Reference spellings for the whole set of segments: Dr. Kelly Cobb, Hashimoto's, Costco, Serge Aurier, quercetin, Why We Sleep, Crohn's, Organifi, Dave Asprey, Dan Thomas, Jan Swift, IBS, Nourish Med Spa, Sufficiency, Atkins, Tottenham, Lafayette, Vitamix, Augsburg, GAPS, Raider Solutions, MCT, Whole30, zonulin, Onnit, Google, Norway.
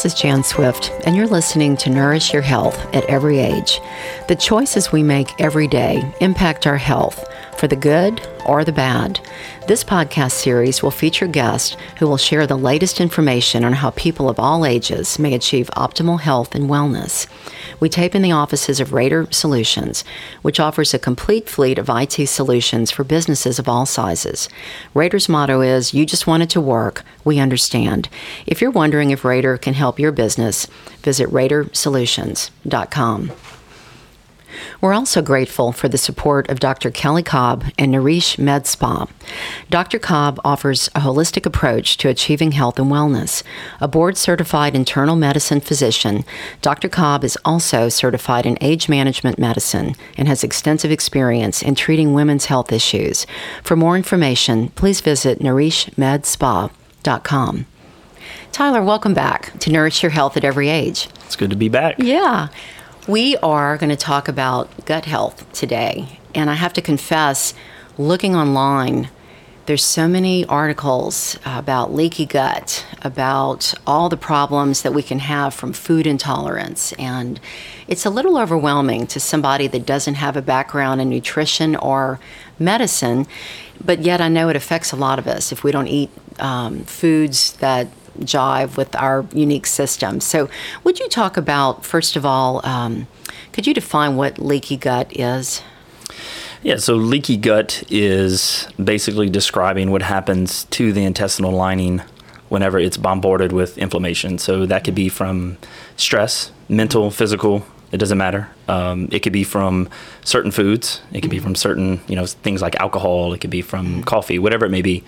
This is Jan Swift, and you're listening to Nourish Your Health at Every Age. The choices we make every day impact our health, for the good or the bad. This podcast series will feature guests who will share the latest information on how people of all ages may achieve optimal health and wellness. We tape in the offices of Raider Solutions, which offers a complete fleet of IT solutions for businesses of all sizes. Raider's motto is, "You just want it to work, we understand." If you're wondering if Raider can help your business, visit RaiderSolutions.com. We're also grateful for the support of Dr. Kelly Cobb and Nourish Med Spa. Dr. Cobb offers a holistic approach to achieving health and wellness. A board-certified internal medicine physician, Dr. Cobb is also certified in age management medicine and has extensive experience in treating women's health issues. For more information, please visit nourishmedspa.com. Tyler, welcome back to Nourish Your Health at Every Age. It's good to be back. Yeah. We are going to talk about gut health today, and I have to confess, looking online, there's so many articles about leaky gut, about all the problems that we can have from food intolerance, and it's a little overwhelming to somebody that doesn't have a background in nutrition or medicine, but yet I know it affects a lot of us if we don't eat foods that jive with our unique system. So would you talk about, first of all, could you define what leaky gut is? Yeah, so leaky gut is basically describing what happens to the intestinal lining whenever it's bombarded with inflammation. So that could be from stress, mental, physical, it doesn't matter. It could be from certain foods. It could be from certain, things like alcohol. It could be from coffee, whatever it may be.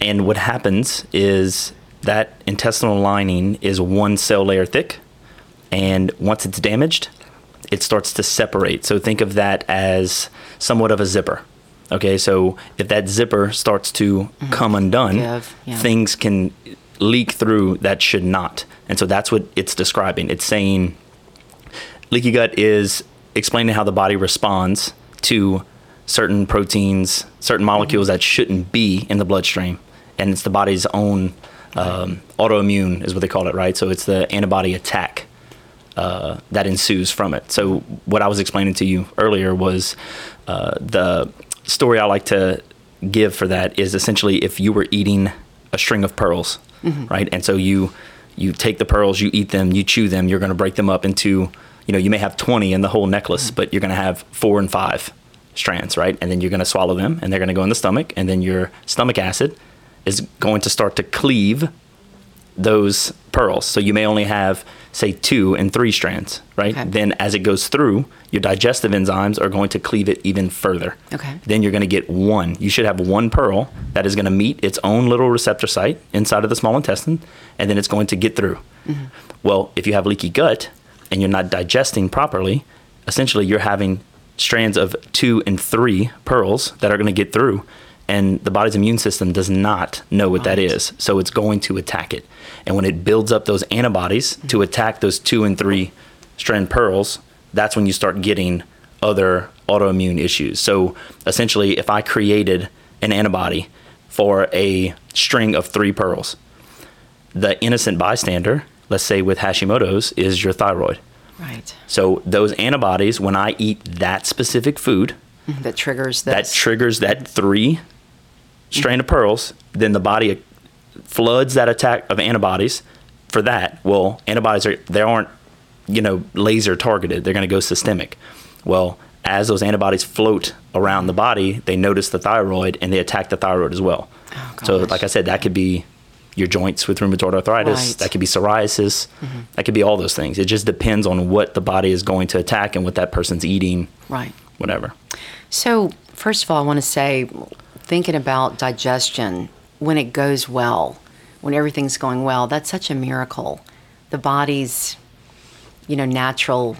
And what happens is that intestinal lining is one cell layer thick, and once it's damaged, it starts to separate. So think of that as somewhat of a zipper. Okay, so if that zipper starts to come undone, things can leak through that should not. And so that's what it's describing. It's saying leaky gut is explaining how the body responds to certain proteins, certain molecules that shouldn't be in the bloodstream. And it's the body's own autoimmune is what they call it, right? So it's the antibody attack that ensues from it. So what I was explaining to you earlier was the story I like to give for that is essentially if you were eating a string of pearls, right? And so you take the pearls, you eat them, you chew them, you're going to break them up into, you may have 20 in the whole necklace, but you're going to have 4 and 5 strands, right? And then you're going to swallow them and they're going to go in the stomach, and then your stomach acid is going to start to cleave those pearls. So you may only have, say, 2 and 3 strands, right? Okay. Then as it goes through, your digestive enzymes are going to cleave it even further. Okay. Then you're going to get one. You should have one pearl that is going to meet its own little receptor site inside of the small intestine, and then it's going to get through. Well, if you have leaky gut and you're not digesting properly, essentially you're having strands of 2 and 3 pearls that are going to get through, and the body's immune system does not know what that is, so it's going to attack it. And when it builds up those antibodies to attack those 2 and 3 strand pearls, that's when you start getting other autoimmune issues. So essentially, if I created an antibody for a string of 3 pearls, the innocent bystander, let's say with Hashimoto's, is your thyroid. Right. So those antibodies, when I eat that specific food, that triggers this. That triggers that 3 strand of pearls, then the body floods that attack of antibodies for that. Well, antibodies aren't laser targeted. They're going to go systemic. Well, as those antibodies float around the body, they notice the thyroid and they attack the thyroid as well. Oh, gosh. So like I said, that could be your joints with rheumatoid arthritis, that could be psoriasis, that could be all those things. It just depends on what the body is going to attack and what that person's eating, whatever. So first of all, I want to say, thinking about digestion, when it goes well, when everything's going well, that's such a miracle. The body's, natural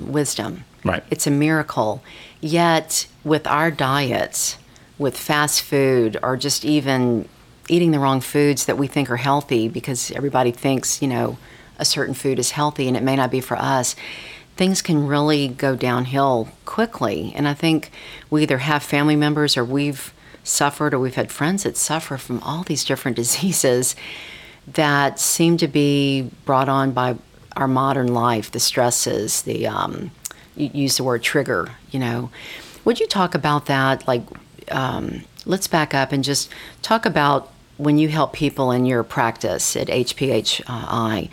wisdom. Right. It's a miracle. Yet with our diets, with fast food, or just even eating the wrong foods that we think are healthy, because everybody thinks, a certain food is healthy and it may not be for us, things can really go downhill quickly. And I think we either have family members, or we've suffered, or we've had friends that suffer from all these different diseases that seem to be brought on by our modern life, the stresses, the, you use the word trigger, you know. Would you talk about that? Like, let's back up and just talk about when you help people in your practice at HPHI.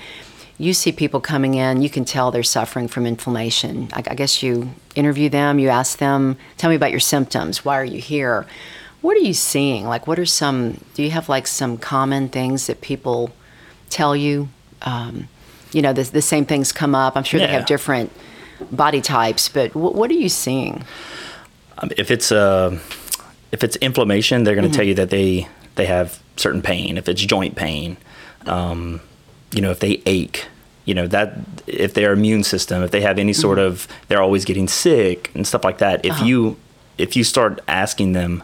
You see people coming in, you can tell they're suffering from inflammation. I guess you interview them, you ask them, tell me about your symptoms, why are you here? What are you seeing? Like, what are some, do you have like some common things that people tell you? You know, the same things come up. I'm sure they have different body types, but what are you seeing? If it's inflammation, they're going to tell you that they have certain pain. If it's joint pain, you know, if they ache, you know, that if their immune system, if they have any sort of, they're always getting sick and stuff like that. If you start asking them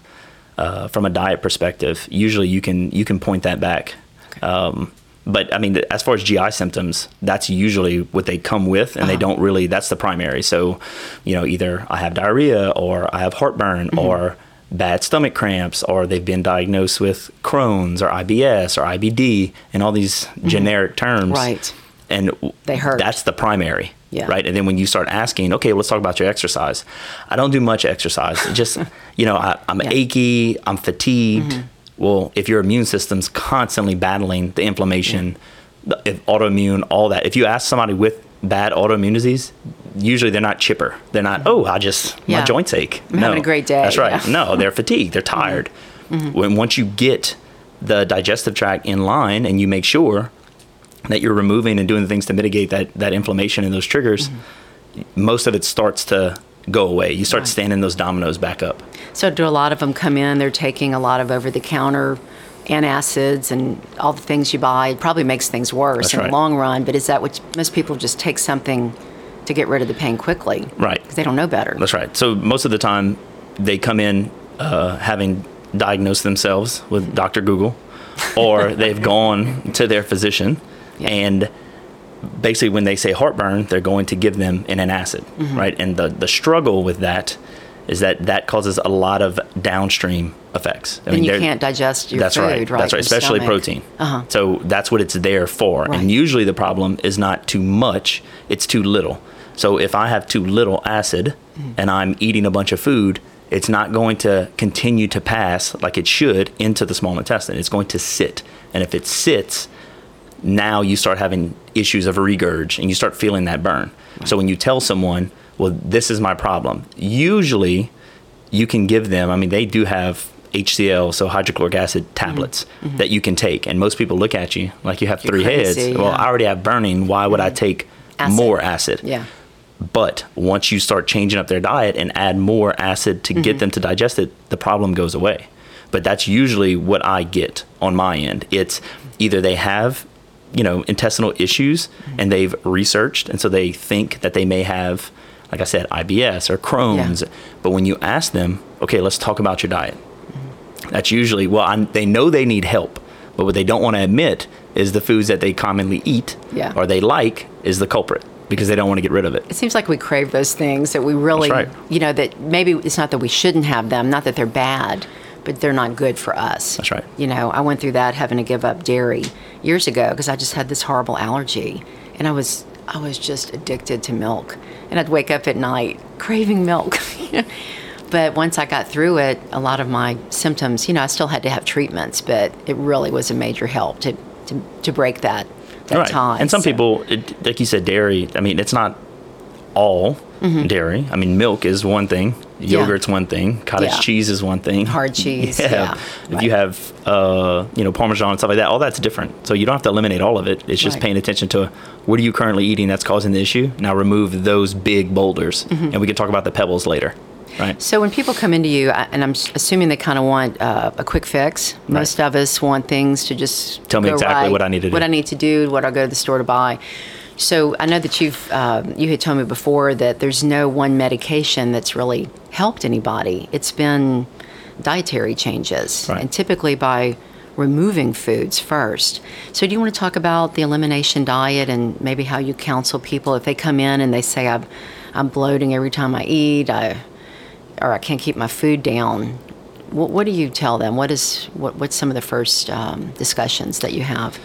from a diet perspective, usually you can point that back. Okay. But I mean, as far as GI symptoms, that's usually what they come with, and they don't really, that's the primary. So, you know, either I have diarrhea or I have heartburn or bad stomach cramps, or they've been diagnosed with Crohn's or IBS or IBD and all these generic terms. Right. And they hurt. That's the primary. Yeah. Right. And then when you start asking, okay, let's talk about your exercise. I don't do much exercise. Just, you know, I'm achy, I'm fatigued. Well, if your immune system's constantly battling the inflammation, if autoimmune, all that, if you ask somebody with bad autoimmune disease, usually they're not chipper. They're not, oh, I just, my joints ache. I'm having a great day. That's right. Yeah. No, they're fatigued. They're tired. When once you get the digestive tract in line and you make sure that you're removing and doing the things to mitigate that inflammation and those triggers, most of it starts to go away. You start standing those dominoes back up. So do a lot of them come in, they're taking a lot of over-the-counter antacids and all the things you buy? It probably makes things worse the long run, but is that what most people just take something to get rid of the pain quickly? Right. Because they don't know better. That's right. So most of the time they come in having diagnosed themselves with Dr. Google, or they've gone to their physician and basically when they say heartburn, they're going to give them an antacid, right? And the struggle with that is that causes a lot of downstream effects. I mean, you can't digest your food, right? That's right, especially protein. Uh-huh. So that's what it's there for. Right. And usually the problem is not too much, it's too little. So if I have too little acid and I'm eating a bunch of food, it's not going to continue to pass like it should into the small intestine. It's going to sit. And if it sits, now you start having issues of regurg and you start feeling that burn. Right. So when you tell someone, well, this is my problem, usually you can give them, I mean, they do have HCl, so hydrochloric acid tablets that you can take. And most people look at you like you have three heads. Well, I already have burning. Why would I take more acid? Yeah. But once you start changing up their diet and add more acid to get them to digest it, the problem goes away. But that's usually what I get on my end. It's either they have, you know, intestinal issues and they've researched, and so they think that they may have, like I said, IBS or Crohn's. Yeah. But when you ask them, okay, let's talk about your diet. That's usually, well, they know they need help, but what they don't want to admit is the foods that they commonly eat or they like is the culprit because they don't want to get rid of it. It seems like we crave those things that we really, you know, that maybe it's not that we shouldn't have them, not that they're bad, but they're not good for us. That's right. You know, I went through that having to give up dairy years ago because I just had this horrible allergy and I was just addicted to milk. And I'd wake up at night craving milk. But once I got through it, a lot of my symptoms, you know, I still had to have treatments, but it really was a major help to break that tie. And some people, like you said, dairy, I mean, it's not all dairy. I mean, milk is one thing. Yogurt's one thing. Cottage cheese is one thing. Hard cheese. Yeah. If you have, you know, Parmesan and stuff like that, all that's different. So you don't have to eliminate all of it. It's just paying attention to what are you currently eating that's causing the issue. Now remove those big boulders, and we can talk about the pebbles later. Right. So when people come into you, and I'm assuming they kind of want a quick fix. Most of us want things to just tell me exactly what I need to do. What I need to do. What I go to the store to buy. So I know that you had told me before that there's no one medication that's really helped anybody. It's been dietary changes, and typically by removing foods first. So do you want to talk about the elimination diet and maybe how you counsel people if they come in and they say, I'm bloating every time I eat, or I can't keep my food down? What do you tell them? What's some of the first discussions that you have?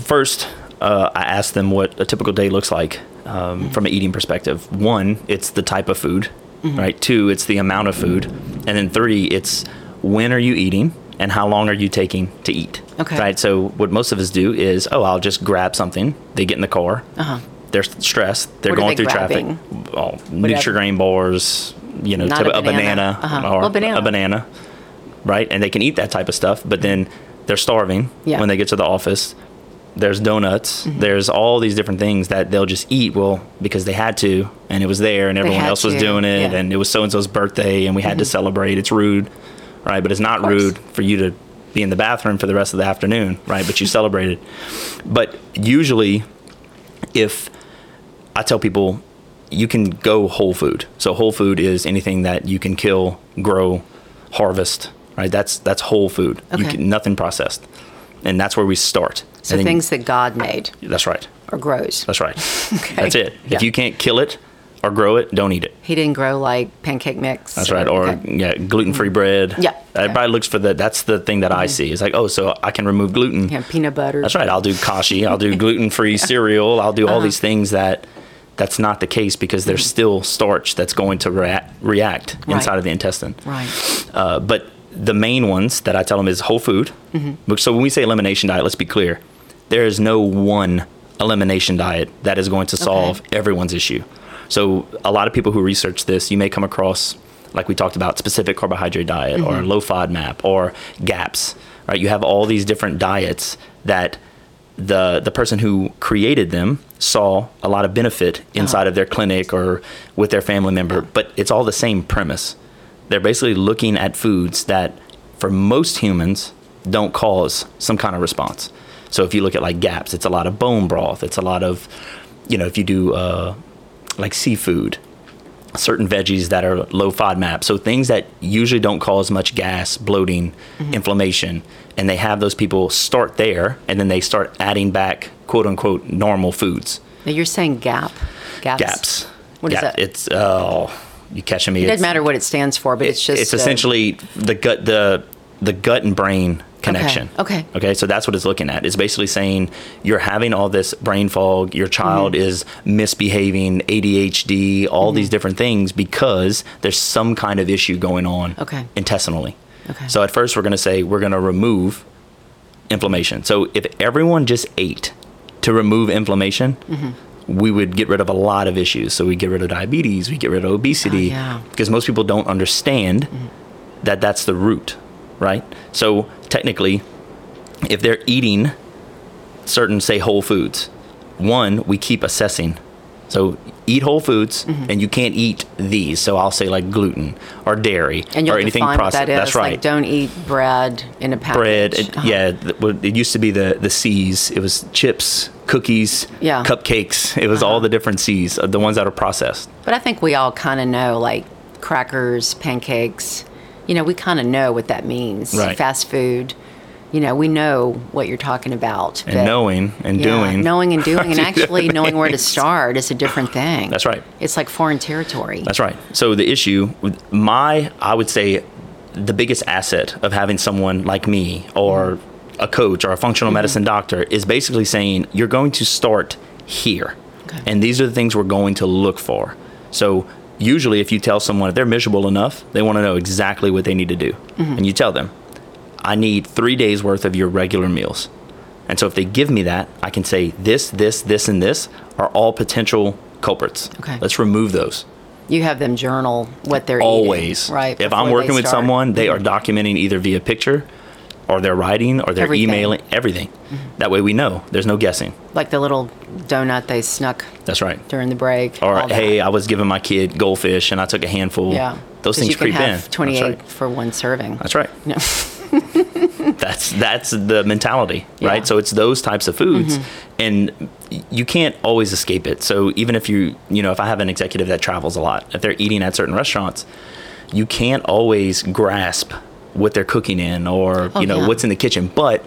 First, I ask them what a typical day looks like from an eating perspective. One, it's the type of food, right? Two, it's the amount of food. And then three, it's when are you eating and how long are you taking to eat? Okay. Right? So what most of us do is, I'll just grab something. They get in the car. They're stressed. They're going through traffic. Nutrigrain bars, a banana. Or a banana, right? And they can eat that type of stuff, but then they're starving when they get to the office. There's donuts. There's all these different things that they'll just eat, because they had to, and it was there, and everyone else was doing it, and it was so-and-so's birthday, and we had to celebrate. It's rude, right? But it's not rude for you to be in the bathroom for the rest of the afternoon, right? But you celebrated. But usually, if I tell people, you can go whole food. So whole food is anything that you can kill, grow, harvest, right? That's whole food. Okay. Nothing processed. And that's where we start. So things that God made. That's right. Or grows. That's right. Okay. That's it. Yeah. If you can't kill it or grow it, don't eat it. He didn't grow like pancake mix. That's right. Or gluten-free bread. Yeah. Everybody looks for that. That's the thing that I see. It's like, so I can remove gluten. Yeah, peanut butter. That's right. I'll do kashi. I'll do gluten-free cereal. I'll do all these things that's not the case, because there's still starch that's going to react inside of the intestine. Right. But the main ones that I tell them is whole food. So when we say elimination diet, let's be clear. There is no one elimination diet that is going to solve everyone's issue. So a lot of people who research this, you may come across, like we talked about, specific carbohydrate diet or low FODMAP or GAPS, right? You have all these different diets that the person who created them saw a lot of benefit inside of their clinic or with their family member, but it's all the same premise. They're basically looking at foods that, for most humans, don't cause some kind of response. So if you look at like GAPS, it's a lot of bone broth. It's a lot of, if you do like seafood, certain veggies that are low FODMAP. So things that usually don't cause much gas, bloating, inflammation. And they have those people start there, and then they start adding back, quote unquote, normal foods. Now you're saying GAPS. What is that? It's, you catching me? It doesn't matter what it stands for, but it's just... It's essentially the gut and brain connection. Okay, so that's what it's looking at. It's basically saying you're having all this brain fog, your child is misbehaving, ADHD, all these different things because there's some kind of issue going on intestinally. Okay. So at first we're going to say we're going to remove inflammation. So if everyone just ate to remove inflammation... we would get rid of a lot of issues. So we get rid of diabetes, we get rid of obesity, because most people don't understand that that's the root, right? So technically, if they're eating certain, say, whole foods, one, we keep assessing. So eat whole foods, and you can't eat these. So I'll say like gluten or dairy or anything processed. That's right. Like don't eat bread in a package. It used to be the C's. It was chips, cookies, cupcakes. It was all the different C's, the ones that are processed. But I think we all kind of know, like crackers, pancakes. We kind of know what that means. Right. Fast food. We know what you're talking about. And doing. Knowing and doing. And actually knowing where to start is a different thing. That's right. It's like foreign territory. That's right. So the issue, I would say the biggest asset of having someone like me or a coach or a functional medicine doctor is basically saying, you're going to start here. Okay. And these are the things we're going to look for. So usually if you tell someone, if they're miserable enough, they want to know exactly what they need to do. And you tell them, I need 3 days worth of your regular meals. And so if they give me that, I can say this, this, this, and this are all potential culprits. Okay. Let's remove those. You have them journal what they're eating. Always. Right. If I'm working with someone, they are documenting either via picture or they're writing or they're emailing everything. That way we know. There's no guessing. Like the little donut they snuck. That's right. During the break. Or, hey, I was giving my kid goldfish and I took a handful. Yeah. Those things creep in. You can have 28 for one serving. That's right. No. That's the mentality, right? So it's those types of foods, and you can't always escape it. So even if if I have an executive that travels a lot, if they're eating at certain restaurants, you can't always grasp what they're cooking in or what's in the kitchen. But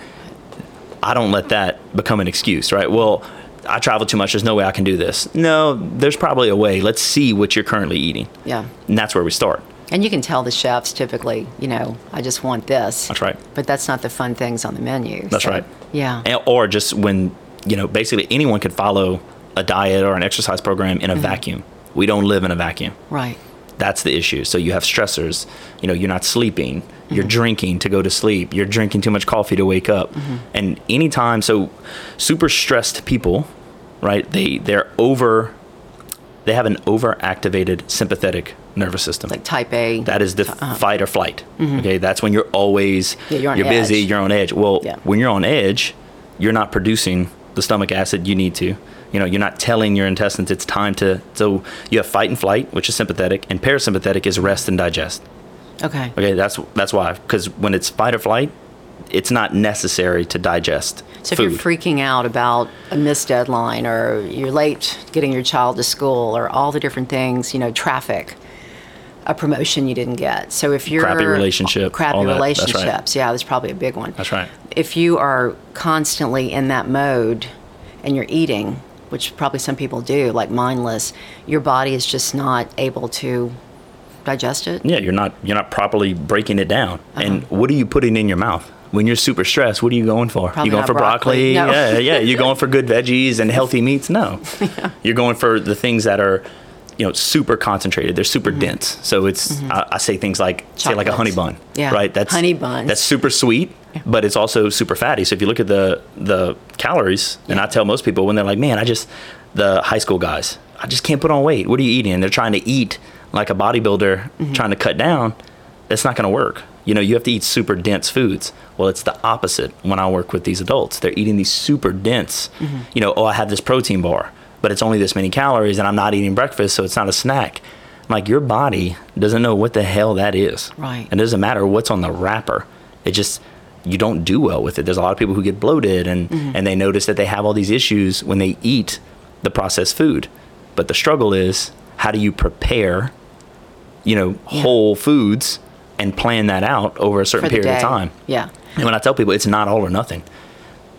I don't let that become an excuse, right? Well, I travel too much. There's no way I can do this. No, there's probably a way. Let's see what you're currently eating. Yeah, and that's where we start. And you can tell the chefs typically, you know, I just want this. That's right. But that's not the fun things on the menu. That's right. Yeah. And, or just when, you know, basically anyone could follow a diet or an exercise program in a vacuum. We don't live in a vacuum. Right. That's the issue. So you have stressors. You know, you're not sleeping. You're drinking to go to sleep. You're drinking too much coffee to wake up. And anytime, so super stressed people, right? They have an overactivated sympathetic nervous system. Like type A. That is the fight or flight. Okay, that's when you're always you're busy, you're on edge. Well, when you're on edge, you're not producing the stomach acid you need to. You know, you're not telling your intestines it's time to. So you have fight and flight, which is sympathetic, and parasympathetic is rest and digest. Okay. Okay, that's why. Because when it's fight or flight, it's not necessary to digest So food. If you're freaking out about a missed deadline, or you're late getting your child to school, or all the different things, you know, traffic, a promotion you didn't get. So if you're crappy relationships, that's right. That's probably a big one. That's right. If you are constantly in that mode, and you're eating, which probably some people do, like mindless, your body is just not able to digest it. Yeah, you're not properly breaking it down. And what are you putting in your mouth? When you're super stressed, what are you going for? Probably you going for broccoli? No. Yeah. You going for good veggies and healthy meats? No. Yeah. You're going for the things that are, you know, super concentrated. They're super dense. So it's, I say things like, say like a honey bun, right? That's honey buns. That's super sweet, but it's also super fatty. So if you look at the calories, and I tell most people when they're like, man, the high school guys, I just can't put on weight. What are you eating? And they're trying to eat like a bodybuilder trying to cut down. That's not going to work. You know, you have to eat super dense foods. Well, it's the opposite when I work with these adults. They're eating these super dense, you know, oh, I have this protein bar, but it's only this many calories and I'm not eating breakfast, so it's not a snack. Like, your body doesn't know what the hell that is. Right. And it doesn't matter what's on the wrapper. It just, you don't do well with it. There's a lot of people who get bloated and they notice that they have all these issues when they eat the processed food. But the struggle is, how do you prepare, you know, whole foods and plan that out over a certain period of time? Yeah. And when I tell people, it's not all or nothing.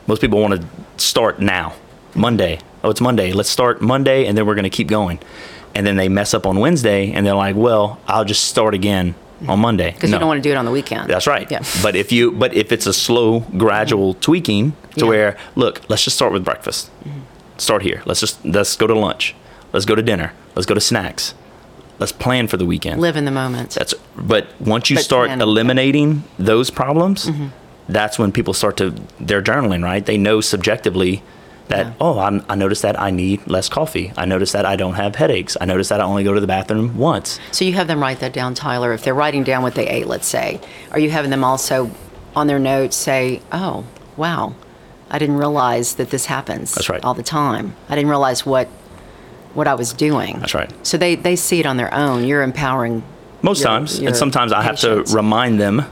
Most people want to start now, Monday. Oh, it's Monday. Let's start Monday, and then we're going to keep going. And then they mess up on Wednesday, and they're like, well, I'll just start again on Monday. Because you don't want to do it on the weekend. That's right. Yeah. But if it's a slow, gradual tweaking to where, look, let's just start with breakfast. Start here. Let's go to lunch. Let's go to dinner. Let's go to snacks. Let's plan for the weekend. Live in the moment. But once you start eliminating those problems, that's when people start to, they're journaling, right? They know subjectively that, I noticed that I need less coffee. I noticed that I don't have headaches. I noticed that I only go to the bathroom once. So you have them write that down, Tyler. If they're writing down what they ate, let's say, are you having them also on their notes say, oh, wow, I didn't realize that this happens all the time. I didn't realize what I was doing. That's right. So they see it on their own. You're empowering most times. And sometimes I have to remind them,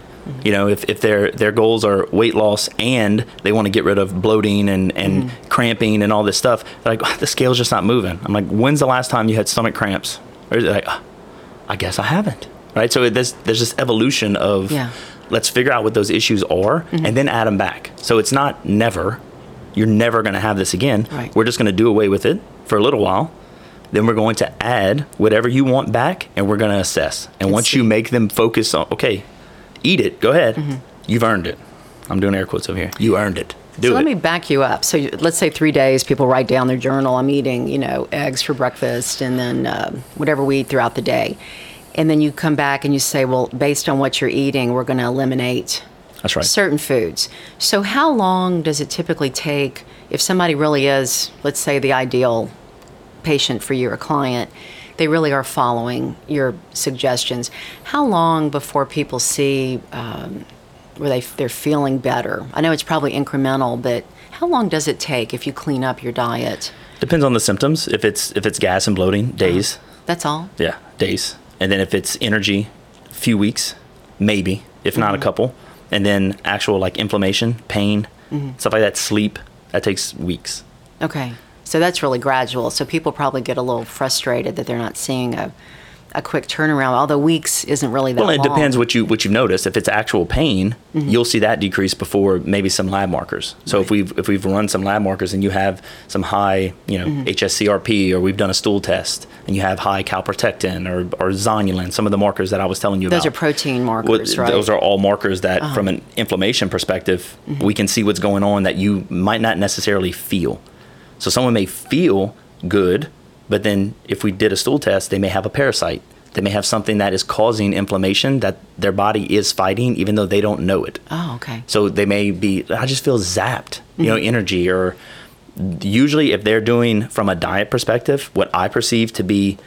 you know, if their goals are weight loss and they want to get rid of bloating and cramping and all this stuff, they're like, oh, the scale's just not moving. I'm like, when's the last time you had stomach cramps? Or they're like, oh, I guess I haven't. Right. So there's this evolution of let's figure out what those issues are and then add them back. So it's not never. You're never going to have this again. Right. We're just going to do away with it for a little while. Then we're going to add whatever you want back, and we're going to assess. And once you make them focus on, okay, eat it, go ahead. You've earned it. I'm doing air quotes over here. You earned it. So let me back you up. So let's say 3 days, people write down their journal. I'm eating, you know, eggs for breakfast and then whatever we eat throughout the day. And then you come back and you say, well, based on what you're eating, we're going to eliminate certain foods. So how long does it typically take if somebody really is, let's say, the ideal patient for you or client, they really are following your suggestions? How long before people see where they're feeling better? I know it's probably incremental, but how long does it take if you clean up your diet? Depends on the symptoms. If it's gas and bloating, days. That's all? Yeah, days. And then if it's energy, a few weeks, maybe, if not a couple. And then actual like inflammation, pain, stuff like that, sleep, that takes weeks. Okay. So that's really gradual. So people probably get a little frustrated that they're not seeing a a quick turnaround, although weeks isn't really that long. Well, it depends what you've noticed. If it's actual pain, mm-hmm. you'll see that decrease before maybe some lab markers. So right. if we've run some lab markers and you have some high, mm-hmm. hsCRP, or we've done a stool test and you have high calprotectin or zonulin, some of the markers that I was telling you those about. Those are protein markers, right? Those are all markers that from an inflammation perspective, mm-hmm. we can see what's going on that you might not necessarily feel. So someone may feel good, but then if we did a stool test, they may have a parasite. They may have something that is causing inflammation that their body is fighting, even though they don't know it. Oh, okay. So they may be, I just feel zapped, mm-hmm. Energy. Or usually if they're doing, from a diet perspective, what I perceive to be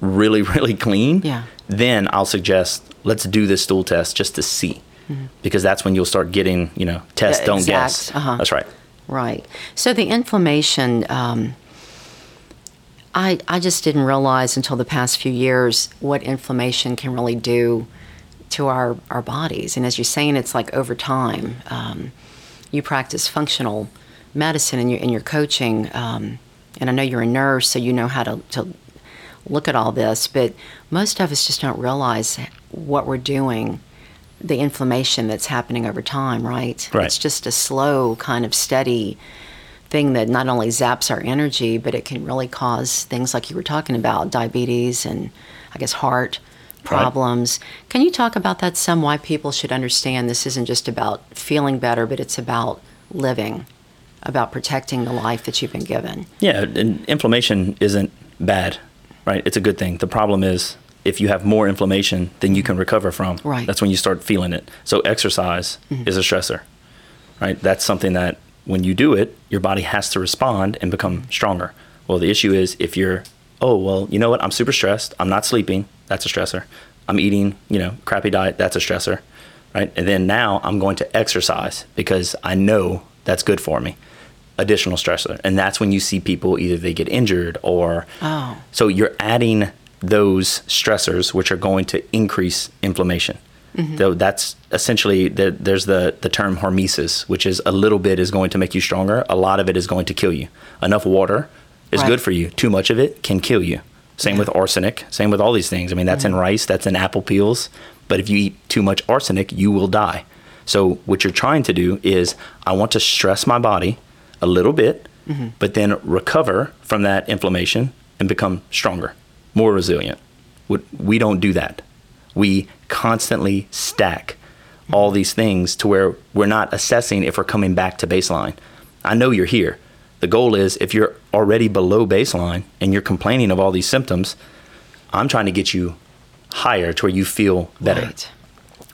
really, really clean, yeah. then I'll suggest, let's do this stool test just to see. Mm-hmm. Because that's when you'll start getting, test, don't guess. Uh-huh. That's right. Right. So the inflammation... I just didn't realize until the past few years what inflammation can really do to our bodies. And as you're saying, it's like over time. You practice functional medicine in your coaching, and I know you're a nurse, so you know how to look at all this, but most of us just don't realize what we're doing, the inflammation that's happening over time, right? Right. It's just a slow kind of steady thing that not only zaps our energy, but it can really cause things like you were talking about, diabetes and I guess heart problems. Right. Can you talk about that some, why people should understand this isn't just about feeling better, but it's about living, about protecting the life that you've been given? Yeah, and inflammation isn't bad, right? It's a good thing. The problem is if you have more inflammation than you can recover from, right. that's when you start feeling it. So exercise mm-hmm. is a stressor, right? That's something that when you do it, your body has to respond and become stronger. Well, the issue is if you're, I'm super stressed. I'm not sleeping. That's a stressor. I'm eating, crappy diet. That's a stressor, right? And then now I'm going to exercise because I know that's good for me. Additional stressor. And that's when you see people, either they get injured or... Oh. So you're adding those stressors, which are going to increase inflammation. Mm-hmm. So that's essentially, there's the term hormesis, which is a little bit is going to make you stronger. A lot of it is going to kill you. Enough water is right. good for you. Too much of it can kill you. Same yeah. with arsenic. Same with all these things. I mean, that's mm-hmm. in rice. That's in apple peels. But if you eat too much arsenic, you will die. So what you're trying to do is I want to stress my body a little bit, mm-hmm. but then recover from that inflammation and become stronger, more resilient. We don't do that. We constantly stack all these things to where we're not assessing if we're coming back to baseline. I know you're here. The goal is if you're already below baseline and you're complaining of all these symptoms, I'm trying to get you higher to where you feel better. Right.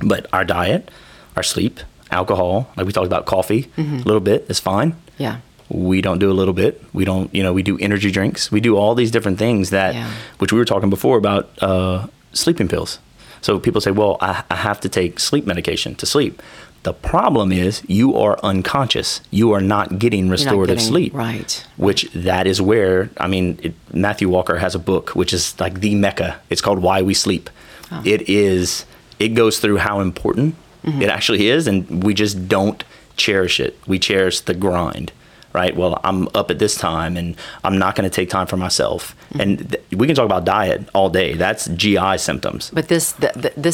But our diet, our sleep, alcohol, like we talked about coffee, mm-hmm. a little bit is fine. Yeah. We don't do a little bit. We don't, we do energy drinks. We do all these different things that, yeah. which we were talking before about sleeping pills. So people say, well, I have to take sleep medication to sleep. The problem is you are unconscious. You are not getting restorative sleep. Right. Which that is where, Matthew Walker has a book, which is like the mecca. It's called Why We Sleep. Oh. It goes through how important mm-hmm. it actually is. And we just don't cherish it. We cherish the grind. Right. Well, I'm up at this time and I'm not going to take time for myself. Mm-hmm. And we can talk about diet all day. That's GI symptoms. But this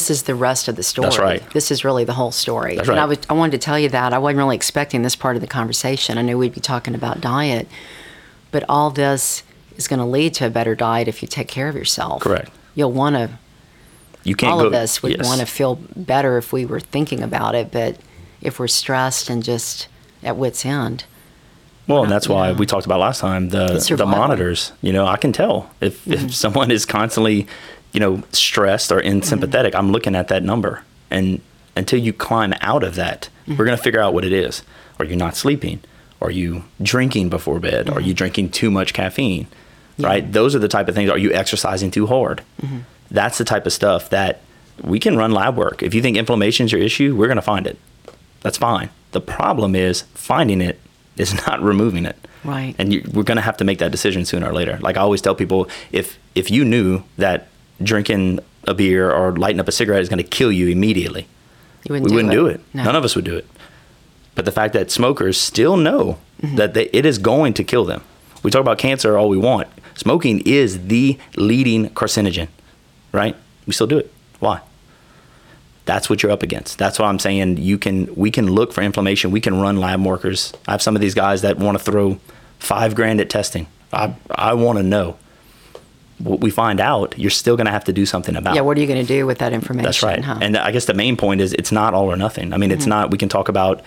is the rest of the story. That's right. This is really the whole story. That's right. And I wanted to tell you that. I wasn't really expecting this part of the conversation. I knew we'd be talking about diet. But all this is going to lead to a better diet if you take care of yourself. Correct. You'll want to. You can't all go, of us would yes. want to feel better if we were thinking about it. But if we're stressed and just at wit's end. Well, and that's why we talked about last time, the monitors, I can tell if, mm-hmm. if someone is constantly, stressed or unsympathetic, mm-hmm. I'm looking at that number. And until you climb out of that, mm-hmm. we're going to figure out what it is. Are you not sleeping? Are you drinking before bed? Mm-hmm. Are you drinking too much caffeine? Yeah. Right? Those are the type of things. Are you exercising too hard? Mm-hmm. That's the type of stuff that we can run lab work. If you think inflammation is your issue, we're going to find it. That's fine. The problem is finding it. It's not removing it. Right. And we're going to have to make that decision sooner or later. Like I always tell people, if you knew that drinking a beer or lighting up a cigarette is going to kill you immediately, we wouldn't do it. No. None of us would do it. But the fact that smokers still know mm-hmm. that it is going to kill them. We talk about cancer all we want. Smoking is the leading carcinogen. right? We still do it. Why? That's what you're up against. That's why I'm saying we can look for inflammation. We can run lab markers. I have some of these guys that want to throw $5,000 at testing. I want to know. What we find out, you're still going to have to do something about. Yeah, what are you going to do with that information? That's right. Huh? And I guess the main point is it's not all or nothing. I mean, it's not, we can talk about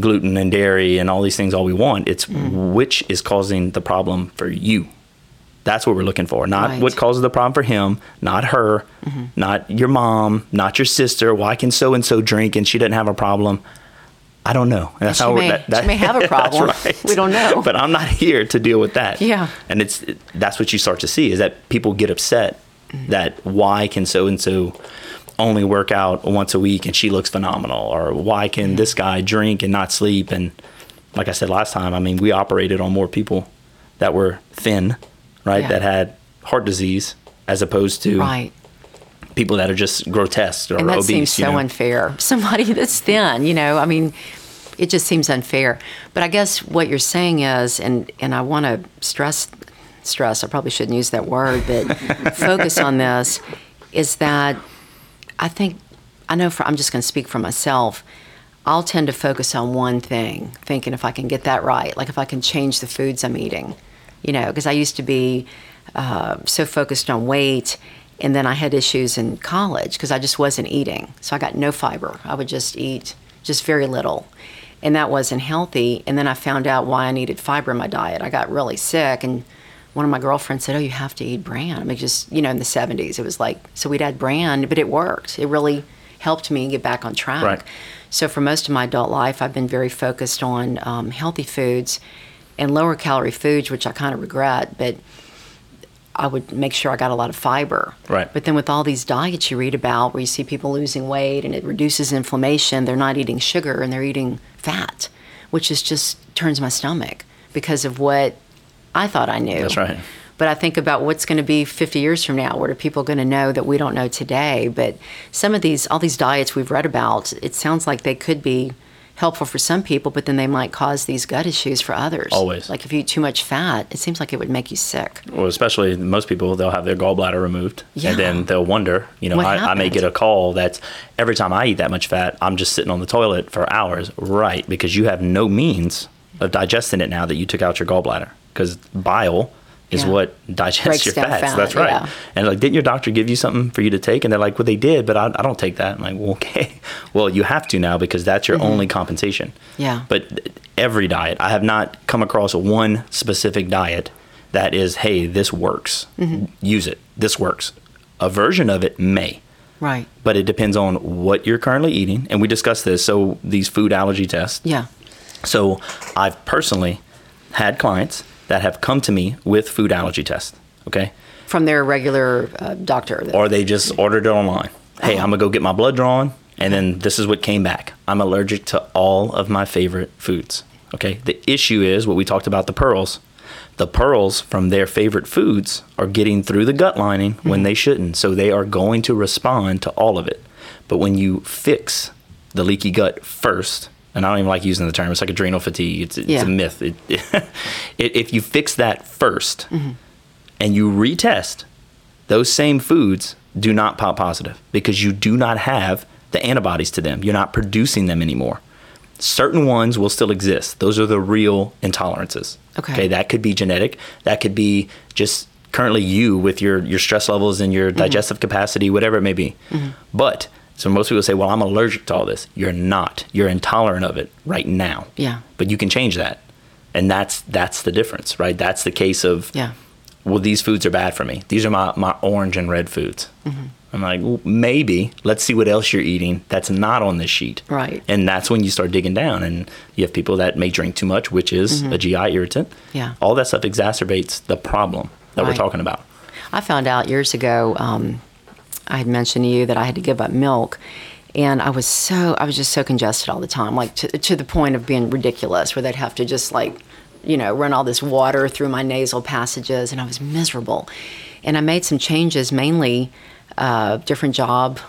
gluten and dairy and all these things all we want. It's which is causing the problem for you. That's what we're looking for. Not what causes the problem for him, not her, not your mom, not your sister. Why can so-and-so drink and she doesn't have a problem? I don't know. And that's she may have a problem. That's right. We don't know. But I'm not here to deal with that. Yeah. And that's what you start to see is that people get upset that why can so-and-so only work out once a week and she looks phenomenal? Or why can this guy drink and not sleep? And like I said last time, I mean, we operated on more people that were thin, right, that had heart disease as opposed to people that are just grotesque or obese. And that seems so unfair. Somebody that's thin, I mean, it just seems unfair. But I guess what you're saying is, and I want to stress, I probably shouldn't use that word, but focus on this, is that I think, I'm just going to speak for myself, I'll tend to focus on one thing, thinking if I can get that right, like if I can change the foods I'm eating, because I used to be so focused on weight. And then I had issues in college because I just wasn't eating. So I got no fiber. I would just eat just very little. And that wasn't healthy. And then I found out why I needed fiber in my diet. I got really sick. And one of my girlfriends said, you have to eat bran. I mean, just, in the 70s, it was like, so we'd had bran, but it worked. It really helped me get back on track. Right. So for most of my adult life, I've been very focused on healthy foods and lower calorie foods, which I kind of regret. But I would make sure I got a lot of fiber. Right. But then with all these diets you read about where you see people losing weight and it reduces inflammation, they're not eating sugar and they're eating fat, which is just turns my stomach because of what I thought I knew. That's right. But I think about what's going to be 50 years from now. What are people going to know that we don't know today? But some of these, all these diets we've read about, it sounds like they could be helpful for some people, but then they might cause these gut issues for others. Always. Like if you eat too much fat, it seems like it would make you sick. Well, especially most people, they'll have their gallbladder removed. Yeah. And then they'll wonder, I may get a call that's every time I eat that much fat, I'm just sitting on the toilet for hours. Right. Because you have no means of digesting it now that you took out your gallbladder because bile is what digests breaks your fats. Fat, that's right. Yeah. And like, didn't your doctor give you something for you to take? And they're like, well, they did, but I don't take that. I'm like, well, okay. Well, you have to now because that's your only compensation. Yeah. But every diet, I have not come across one specific diet that is, hey, this works. Use it. This works. A version of it may. Right. But it depends on what you're currently eating. And we discussed this. So these food allergy tests. Yeah. So I've personally had clients that have come to me with food allergy tests, okay? From their regular doctor. Or they just ordered it online. Hey, I'm going to go get my blood drawn, and then this is what came back. I'm allergic to all of my favorite foods, okay? The issue is what we talked about, the pearls. The pearls from their favorite foods are getting through the gut lining when they shouldn't, so they are going to respond to all of it. But when you fix the leaky gut first, and I don't even like using the term, it's like adrenal fatigue. It's a myth. If you fix that first and you retest, those same foods do not pop positive because you do not have the antibodies to them. You're not producing them anymore. Certain ones will still exist. Those are the real intolerances. Okay, that could be genetic. That could be just currently you with your stress levels and your digestive capacity, whatever it may be. But so most people say, well, I'm allergic to all this. You're not. You're intolerant of it right now. Yeah. But you can change that. And that's the difference, right? That's the case of, well, these foods are bad for me. These are my orange and red foods. I'm like, well, maybe. Let's see what else you're eating that's not on this sheet. Right. And that's when you start digging down. And you have people that may drink too much, which is a GI irritant. Yeah. All that stuff exacerbates the problem that we're talking about. I found out years ago, I had mentioned to you that I had to give up milk, and I was just so congested all the time, like to the point of being ridiculous, where they'd have to just like, run all this water through my nasal passages, and I was miserable. And I made some changes, mainly different job,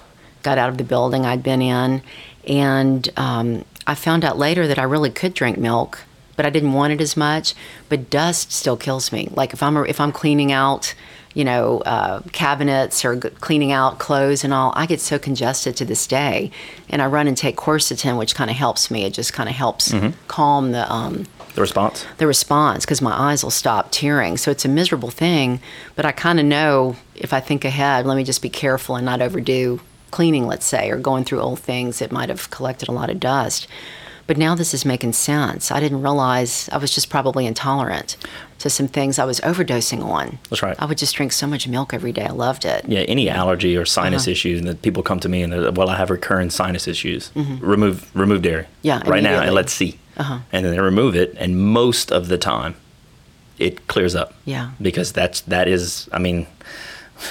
got out of the building I'd been in, and I found out later that I really could drink milk, but I didn't want it as much. But dust still kills me. Like if I'm cleaning out cabinets or cleaning out clothes and all, I get so congested to this day. And I run and take quercetin, which kind of helps me. It just kind of helps calm the response? The response, because my eyes will stop tearing. So it's a miserable thing, but I kind of know if I think ahead, let me just be careful and not overdo cleaning, let's say, or going through old things that might have collected a lot of dust. But now this is making sense. I didn't realize I was just probably intolerant to some things I was overdosing on. That's right. I would just drink so much milk every day. I loved it. Yeah, any allergy or sinus issues, and people come to me and they're like, well, I have recurring sinus issues. Remove dairy. Yeah, right now, and let's see. And then they remove it, and most of the time, it clears up. Yeah. Because that is, I mean,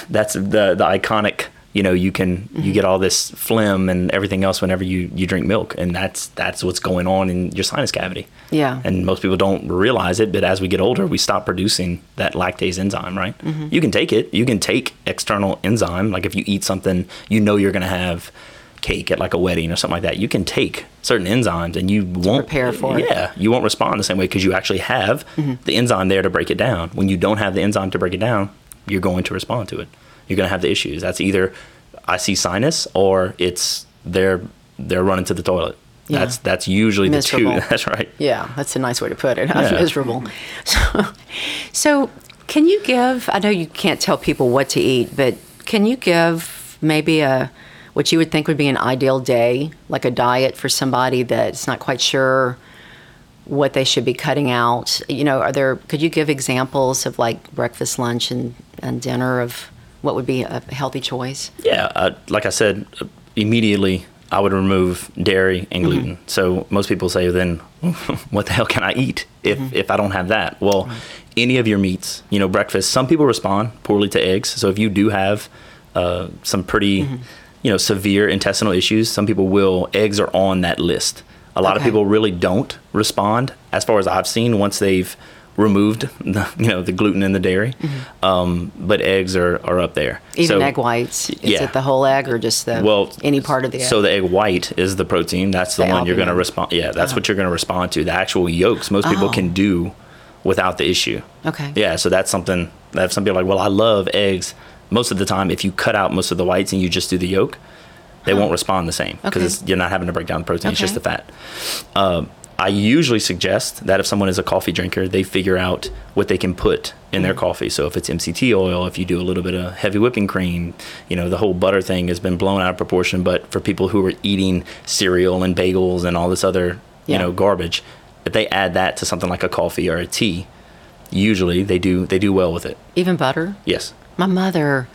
that's the iconic. You know, you can you get all this phlegm and everything else whenever you drink milk, and that's what's going on in your sinus cavity. Yeah. And most people don't realize it, but as we get older, we stop producing that lactase enzyme, right? You can take it. You can take external enzyme. Like if you eat something, you know you're going to have cake at like a wedding or something like that. You can take certain enzymes and you won't prepare for it. Yeah, you won't respond the same way because you actually have the enzyme there to break it down. When you don't have the enzyme to break it down, you're going to respond to it. You're going to have the issues. That's either I see sinus or it's they're running to the toilet. Yeah. That's usually miserable. The two. That's right. Yeah, that's a nice way to put it. I'm miserable. So can you give, I know you can't tell people what to eat, but can you give maybe what you would think would be an ideal day, like a diet for somebody that's not quite sure what they should be cutting out? You know, could you give examples of like breakfast, lunch, and dinner of what would be a healthy choice? Yeah, like I said, immediately I would remove dairy and gluten. So most people say, then what the hell can I eat if I don't have that? Well, any of your meats, you know, breakfast, some people respond poorly to eggs. So if you do have some pretty, you know, severe intestinal issues, some people will, eggs are on that list. A lot of people really don't respond, as far as I've seen, once they've removed the gluten and the dairy, but eggs are up there. Even egg whites, is it the whole egg or just any part of the egg? So the egg white is the protein. That's the one you're going to respond. Yeah, that's what you're going to respond to. The actual yolks, most people can do without the issue. Okay. Yeah, so that's something that some people are like, well, I love eggs. Most of the time, if you cut out most of the whites and you just do the yolk, they won't respond the same because you're not having to break down the protein. It's just the fat. I usually suggest that if someone is a coffee drinker, they figure out what they can put in their coffee. So if it's MCT oil, if you do a little bit of heavy whipping cream, you know, the whole butter thing has been blown out of proportion. But for people who are eating cereal and bagels and all this other, you know, garbage, if they add that to something like a coffee or a tea, usually they do well with it. Even butter? Yes. My mother...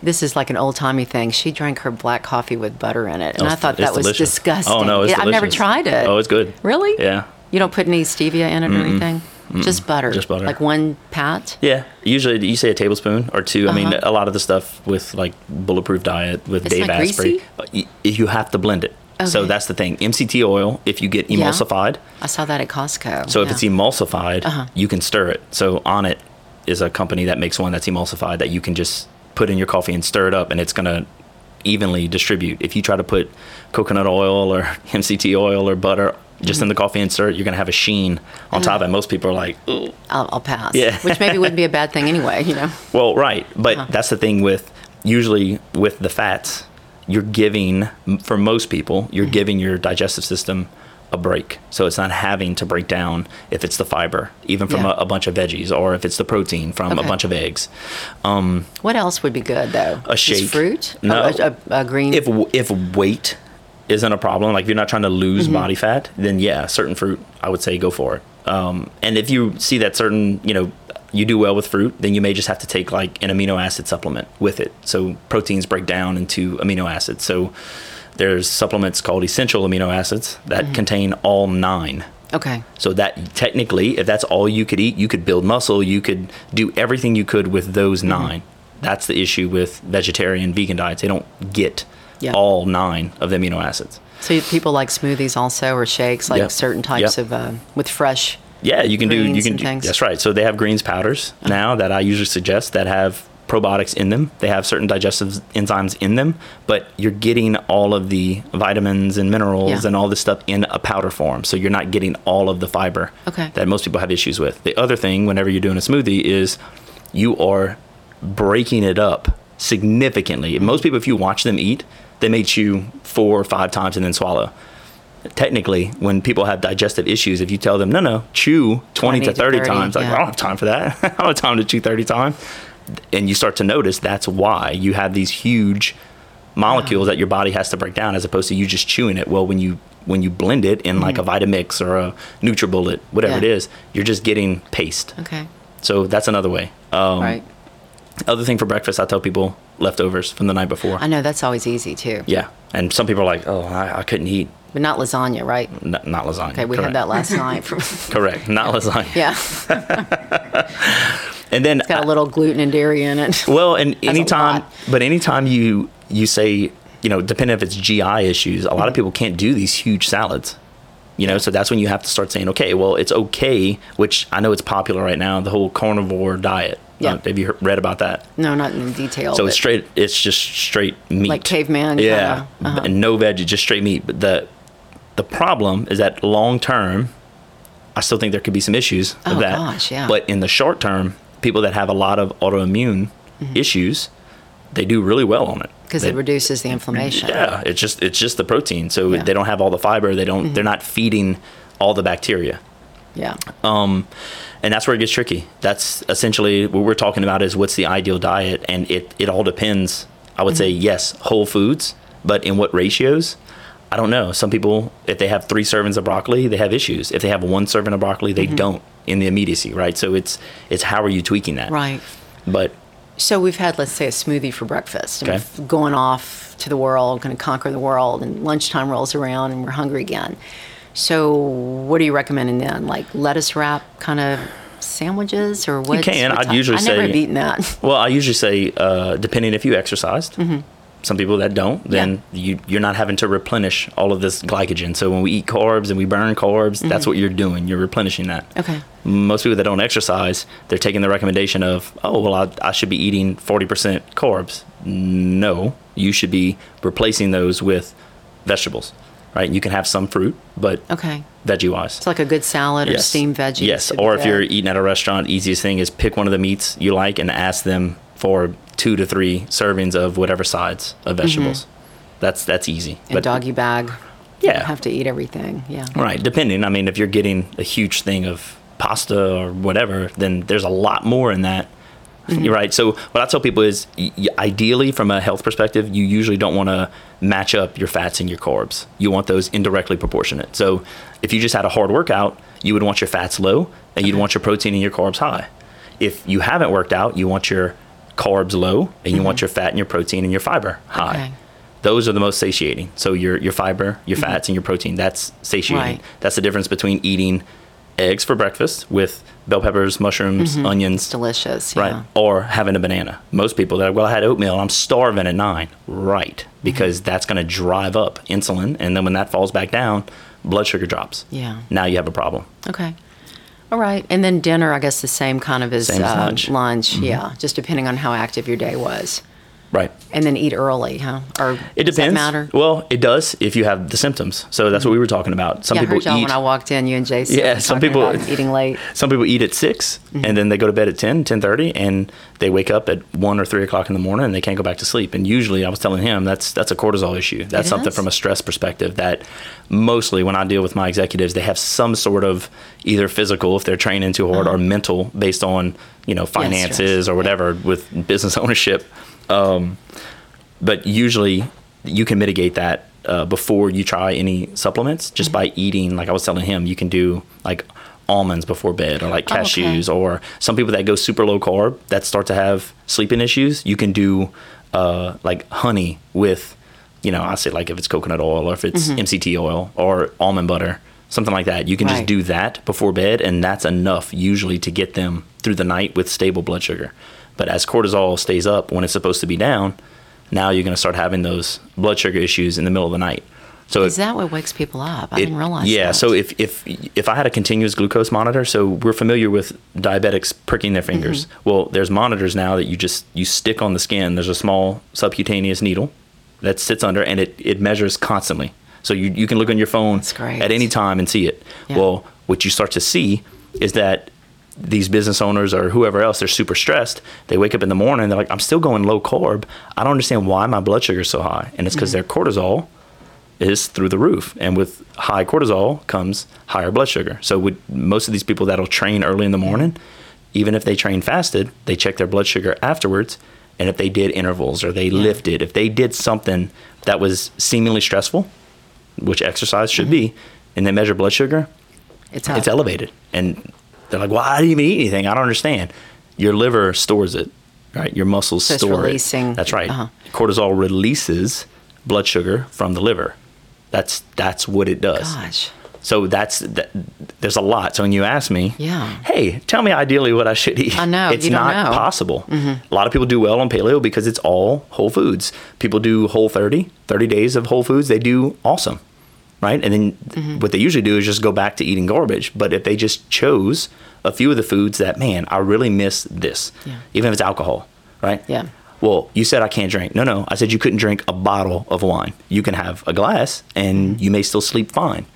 This is like an old-timey thing. She drank her black coffee with butter in it, and I thought that was delicious. Disgusting. Oh, no, it's delicious. I've never tried it. Oh, it's good. Really? Yeah. You don't put any stevia in it or anything? Just butter. Just butter. Like one pat? Yeah. Usually, you say a tablespoon or two. I mean, a lot of the stuff with, like, Bulletproof Diet, with it's Dave Asprey, you have to blend it. Okay. So that's the thing. MCT oil, if you get emulsified. Yeah. I saw that at Costco. So if it's emulsified, you can stir it. So Onnit is a company that makes one that's emulsified that you can just put in your coffee and stir it up, and it's going to evenly distribute. If you try to put coconut oil or MCT oil or butter just in the coffee and stir it, you're going to have a sheen on top of it. Most people are like, I'll pass. Yeah. Which maybe wouldn't be a bad thing anyway, you know? Well, right. But that's the thing with, usually with the fats, you're giving, for most people, you're giving your digestive system a break. So it's not having to break down if it's the fiber, even from a bunch of veggies, or if it's the protein from a bunch of eggs. What else would be good though? A shake. Just fruit? No. A green? If weight isn't a problem, like if you're not trying to lose body fat, then yeah, certain fruit, I would say go for it. And if you see that certain, you know, you do well with fruit, then you may just have to take like an amino acid supplement with it. So proteins break down into amino acids. So there's supplements called essential amino acids that contain all 9. Okay. So that technically, if that's all you could eat, you could build muscle, you could do everything you could with those 9. That's the issue with vegetarian, vegan diets. They don't get all 9 of the amino acids. So people like smoothies also, or shakes, like certain types of, with fresh greens, that's right. So they have greens powders now that I usually suggest that have probiotics in them. They have certain digestive enzymes in them, but you're getting all of the vitamins and minerals and all this stuff in a powder form. So you're not getting all of the fiber that most people have issues with. The other thing, whenever you're doing a smoothie, is you are breaking it up significantly. Most people, if you watch them eat, they may chew 4 or 5 times and then swallow. Technically, when people have digestive issues, if you tell them, no, chew 20 to 30 times, yeah. Like, I don't have time for that. I don't have time to chew 30 times. And you start to notice that's why you have these huge molecules that your body has to break down, as opposed to you just chewing it. Well, when you blend it in like a Vitamix or a Nutribullet, whatever it is, you're just getting paste. Okay. So that's another way. Right. Other thing for breakfast, I tell people leftovers from the night before. I know that's always easy too. Yeah. And some people are like, oh, I couldn't eat. But not lasagna, right? Not lasagna. Okay, we had that last night. Correct. Not lasagna. Yeah. And then it's got a little gluten and dairy in it. Well, and anytime you say, depending if it's GI issues, a lot of people can't do these huge salads, so that's when you have to start saying, okay, well, it's okay, which I know it's popular right now, the whole carnivore diet. Yeah. Have you read about that? No, not in detail. So it's just straight meat. Like caveman. Yeah. And no veggie, just straight meat. But the problem is that long term, I still think there could be some issues of that. Oh, gosh, yeah. But in the short term, people that have a lot of autoimmune issues, they do really well on it. Because it reduces the inflammation. Yeah, it's just the protein. So they don't have all the fiber. They don't. They're not feeding all the bacteria. Yeah. And that's where it gets tricky. That's essentially what we're talking about, is what's the ideal diet, and it all depends. I would say yes, whole foods, but in what ratios? I don't know. Some people, if they have 3 servings of broccoli, they have issues. If they have 1 serving of broccoli, they don't in the immediacy, right? So it's how are you tweaking that? Right. But so we've had, let's say, a smoothie for breakfast. Okay. And going off to the world, going to conquer the world, and lunchtime rolls around and we're hungry again. So what are you recommending then? Like lettuce wrap kind of sandwiches, or what? You can. I never have eaten that. Well, I usually say, depending if you exercised. Mm-hmm. Some people that don't, then you're not having to replenish all of this glycogen. So when we eat carbs and we burn carbs, that's what you're doing. You're replenishing that. Okay. Most people that don't exercise, they're taking the recommendation of, oh, well, I should be eating 40% carbs. No, you should be replacing those with vegetables, right? You can have some fruit, but veggie-wise. It's like a good salad or steamed veggies. Yes, or if you're eating at a restaurant, easiest thing is pick one of the meats you like and ask them for 2 to 3 servings of whatever sides of vegetables. That's easy. And doggy bag. Yeah. You don't have to eat everything. Yeah. Right. Depending. I mean, if you're getting a huge thing of pasta or whatever, then there's a lot more in that. You're right. So what I tell people is, ideally from a health perspective, you usually don't want to match up your fats and your carbs. You want those indirectly proportionate. So if you just had a hard workout, you would want your fats low and you'd want your protein and your carbs high. If you haven't worked out, you want your carbs low and you want your fat and your protein and your fiber high. Okay. Those are the most satiating. So your fiber, your fats and your protein, that's satiating. Right. That's the difference between eating eggs for breakfast with bell peppers, mushrooms, onions. It's delicious. Right. Yeah. Or having a banana. Most people that I had oatmeal, I'm starving at 9. Right. Because that's going to drive up insulin. And then when that falls back down, blood sugar drops. Yeah. Now you have a problem. Okay. All right. And then dinner, I guess the same kind of as lunch. Yeah. Just depending on how active your day was. Right. And then eat early, huh? Or it depends. Does that matter? Well, it does if you have the symptoms. So that's what we were talking about. Some people I heard y'all when I walked in, you and Jason. Yeah. Some people eating late. Some people eat at 6 and then they go to bed at 10:30, and they wake up at 1 or 3 o'clock in the morning and they can't go back to sleep. And usually, I was telling him that's a cortisol issue. That's something from a stress perspective that mostly when I deal with my executives, they have some sort of either physical if they're training too hard or mental based on finances or whatever with business ownership. But usually you can mitigate that before you try any supplements just by eating. Like I was telling him, you can do like almonds before bed or like cashews or some people that go super low carb that start to have sleeping issues. You can do like honey with, I say like if it's coconut oil or if it's MCT oil or almond butter, something like that. You can just do that before bed, and that's enough usually to get them through the night with stable blood sugar. But as cortisol stays up when it's supposed to be down, now you're going to start having those blood sugar issues in the middle of the night. So is that what wakes people up? I didn't realize that. Yeah, so if I had a continuous glucose monitor, so we're familiar with diabetics pricking their fingers. Well, there's monitors now that you stick on the skin. There's a small subcutaneous needle that sits under, and it measures constantly. So you can look on your phone at any time and see it. Yeah. Well, what you start to see is that these business owners or whoever else, they're super stressed. They wake up in the morning, they're like, I'm still going low carb. I don't understand why my blood sugar is so high. And it's because their cortisol is through the roof. And with high cortisol comes higher blood sugar. So with most of these people that'll train early in the morning, even if they train fasted, they check their blood sugar afterwards. And if they did intervals or they lifted, if they did something that was seemingly stressful, which exercise should be, and they measure blood sugar, it's elevated. And they're like, well, I didn't even eat anything. I don't understand. Your liver stores it, right? Your muscles store it. That's right. Cortisol releases blood sugar from the liver. That's what it does. Gosh. So there's a lot. So when you ask me, hey, tell me ideally what I should eat. I know. It's not possible. Mm-hmm. A lot of people do well on paleo because it's all whole foods. People do Whole30, 30 days of whole foods. They do awesome, right? And then what they usually do is just go back to eating garbage. But if they just chose a few of the foods that, man, I really miss this, even if it's alcohol, right? Yeah. Well, you said I can't drink. No. I said you couldn't drink a bottle of wine. You can have a glass and you may still sleep fine.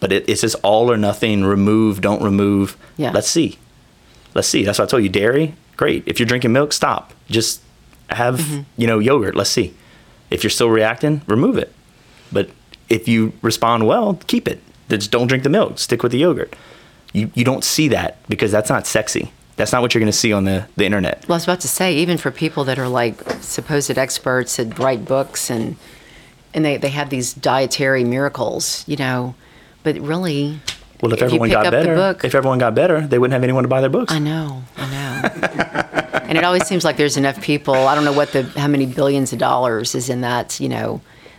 But it's just all or nothing, remove, don't remove. Yeah. Let's see. That's why I told you, dairy, great. If you're drinking milk, stop. Just have, yogurt. Let's see. If you're still reacting, remove it. But if you respond well, keep it. Just don't drink the milk. Stick with the yogurt. You don't see that because that's not sexy. That's not what you're going to see on the internet. Well, I was about to say, even for people that are like supposed experts and write books and they have these dietary miracles, But really, well, if everyone got better, they wouldn't have anyone to buy their books. I know. And it always seems like there's enough people. I don't know how many billions of dollars is in that,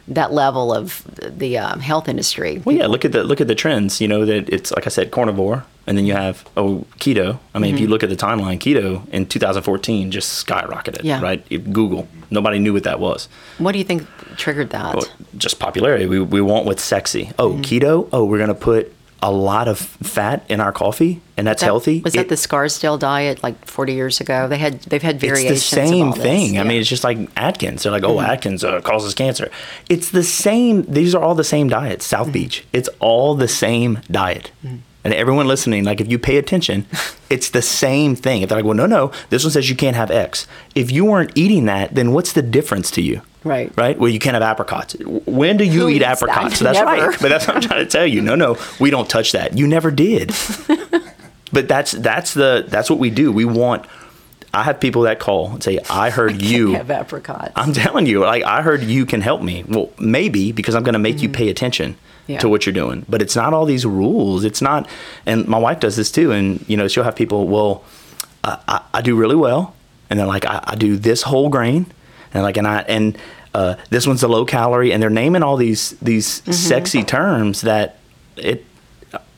that level of the health industry. Well, yeah, look at the trends. That it's, like I said, carnivore, and then you have keto. I mean, if you look at the timeline, keto in 2014 just skyrocketed, right? Google, nobody knew what that was. What do you think triggered that? Well, just popularity. We want what's sexy. Keto. We're gonna put a lot of fat in our coffee, and that's healthy. Was that the Scarsdale diet like 40 years ago? They've had variations. It's the same thing. Yeah. I mean, it's just like Atkins. They're like, Atkins causes cancer. It's the same. These are all the same diets. South Beach. It's all the same diet. Mm-hmm. And everyone listening, like if you pay attention, it's the same thing. If they're like, well, no, this one says you can't have X. If you weren't eating that, then what's the difference to you? Right. Well, you can't have apricots. When do you eat apricots? That? So that's never. Right. But that's what I'm trying to tell you. No, we don't touch that. You never did. But that's what we do. We want. I have people that call and say, "I heard you can't have apricots." I'm telling you, like I heard you can help me. Well, maybe because I'm going to make you pay attention to what you're doing. But it's not all these rules. It's not. And my wife does this too. And she'll have people. Well, I do really well, and they're like, I do this whole grain. And this one's a low calorie, and they're naming all these sexy terms that it.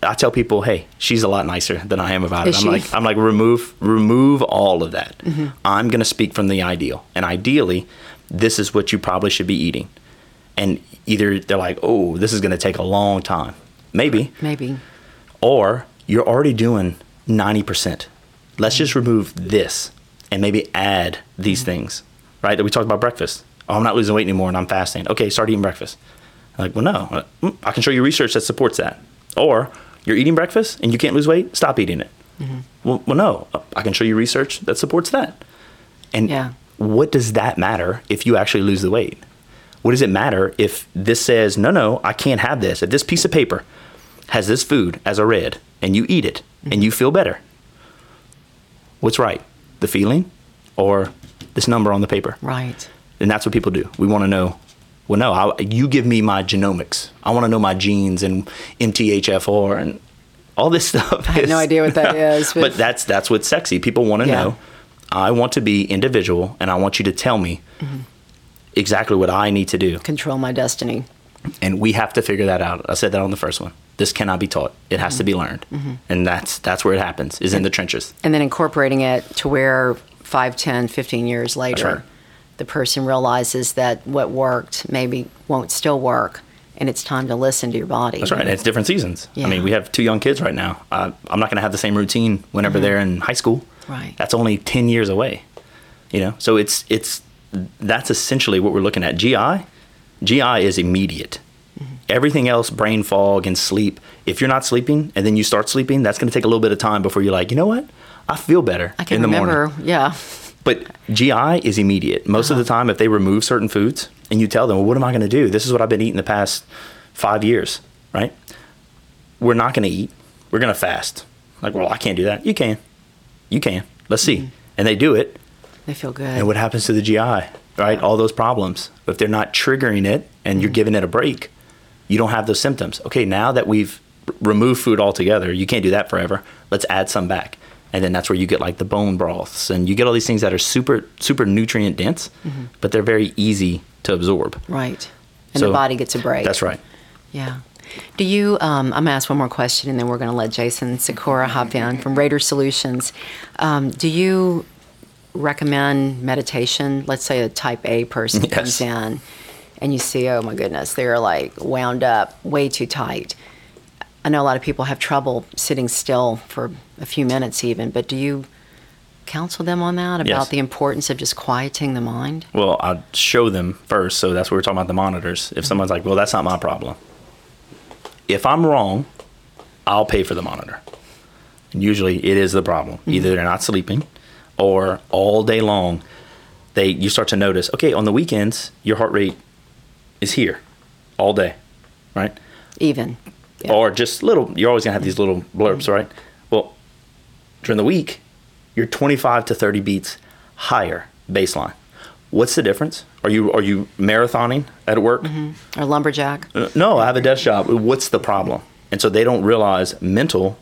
I tell people, hey, she's a lot nicer than I am about it. I'm like, remove all of that. Mm-hmm. I'm gonna speak from the ideal, and ideally, this is what you probably should be eating. And either they're like, oh, this is gonna take a long time, maybe, or you're already doing 90%. Let's just remove this and maybe add these things. Right? We talked about breakfast. Oh, I'm not losing weight anymore and I'm fasting. Okay, start eating breakfast. I'm like, well, no. I can show you research that supports that. Or you're eating breakfast and you can't lose weight, stop eating it. Mm-hmm. Well, no. I can show you research that supports that. And what does that matter if you actually lose the weight? What does it matter if this says, no, I can't have this. If this piece of paper has this food as a red and you eat it and you feel better, what's right? The feeling or this number on the paper. Right. And that's what people do. We want to know, well, no, you give me my genomics. I want to know my genes and MTHFR and all this stuff. I have no idea what that is. But that's what's sexy. People want to know. I want to be individual, and I want you to tell me exactly what I need to do. Control my destiny. And we have to figure that out. I said that on the first one. This cannot be taught. It has to be learned. Mm-hmm. And that's where it happens, is in the trenches. And then incorporating it to where 5, 10, 15 years later, right, the person realizes that what worked maybe won't still work, and it's time to listen to your body. That's right. And it's different seasons. Yeah. I mean, we have 2 young kids right now. I'm not going to have the same routine whenever they're in high school. Right. That's only 10 years away. So that's essentially what we're looking at. GI is immediate. Mm-hmm. Everything else, brain fog and sleep. If you're not sleeping and then you start sleeping, that's going to take a little bit of time before you're like, you know what? I feel better in the morning. I can remember, yeah. But GI is immediate. Most of the time, if they remove certain foods and you tell them, well, what am I going to do? This is what I've been eating the past 5 years, right? We're not going to eat. We're going to fast. Like, well, I can't do that. You can. You can. Let's see. Mm-hmm. And they do it. They feel good. And what happens to the GI, right? Yeah. All those problems. If they're not triggering it and you're giving it a break, you don't have those symptoms. Okay, now that we've removed food altogether, you can't do that forever. Let's add some back. And then that's where you get like the bone broths and you get all these things that are super, super nutrient dense, but they're very easy to absorb. Right. And so, the body gets a break. That's right. Yeah. Do you, I'm going to ask one more question and then we're going to let Jason Sikora hop in from Raider Solutions. Do you recommend meditation? Let's say a type A person comes in and you see, oh my goodness, they're like wound up way too tight. I know a lot of people have trouble sitting still for a few minutes even, but do you counsel them on that about the importance of just quieting the mind? Well, I'll show them first. So that's what we're talking about, the monitors. If someone's like, well, that's not my problem. If I'm wrong, I'll pay for the monitor. And usually it is the problem. Either they're not sleeping or all day long, you start to notice, okay, on the weekends, your heart rate is here all day, right? Even. Yeah. Or just little, you're always going to have these little blurbs, right? Well, during the week, you're 25 to 30 beats higher baseline. What's the difference? Are you marathoning at work? Or lumberjack? No, I have a desk job. What's the problem? And so they don't realize mental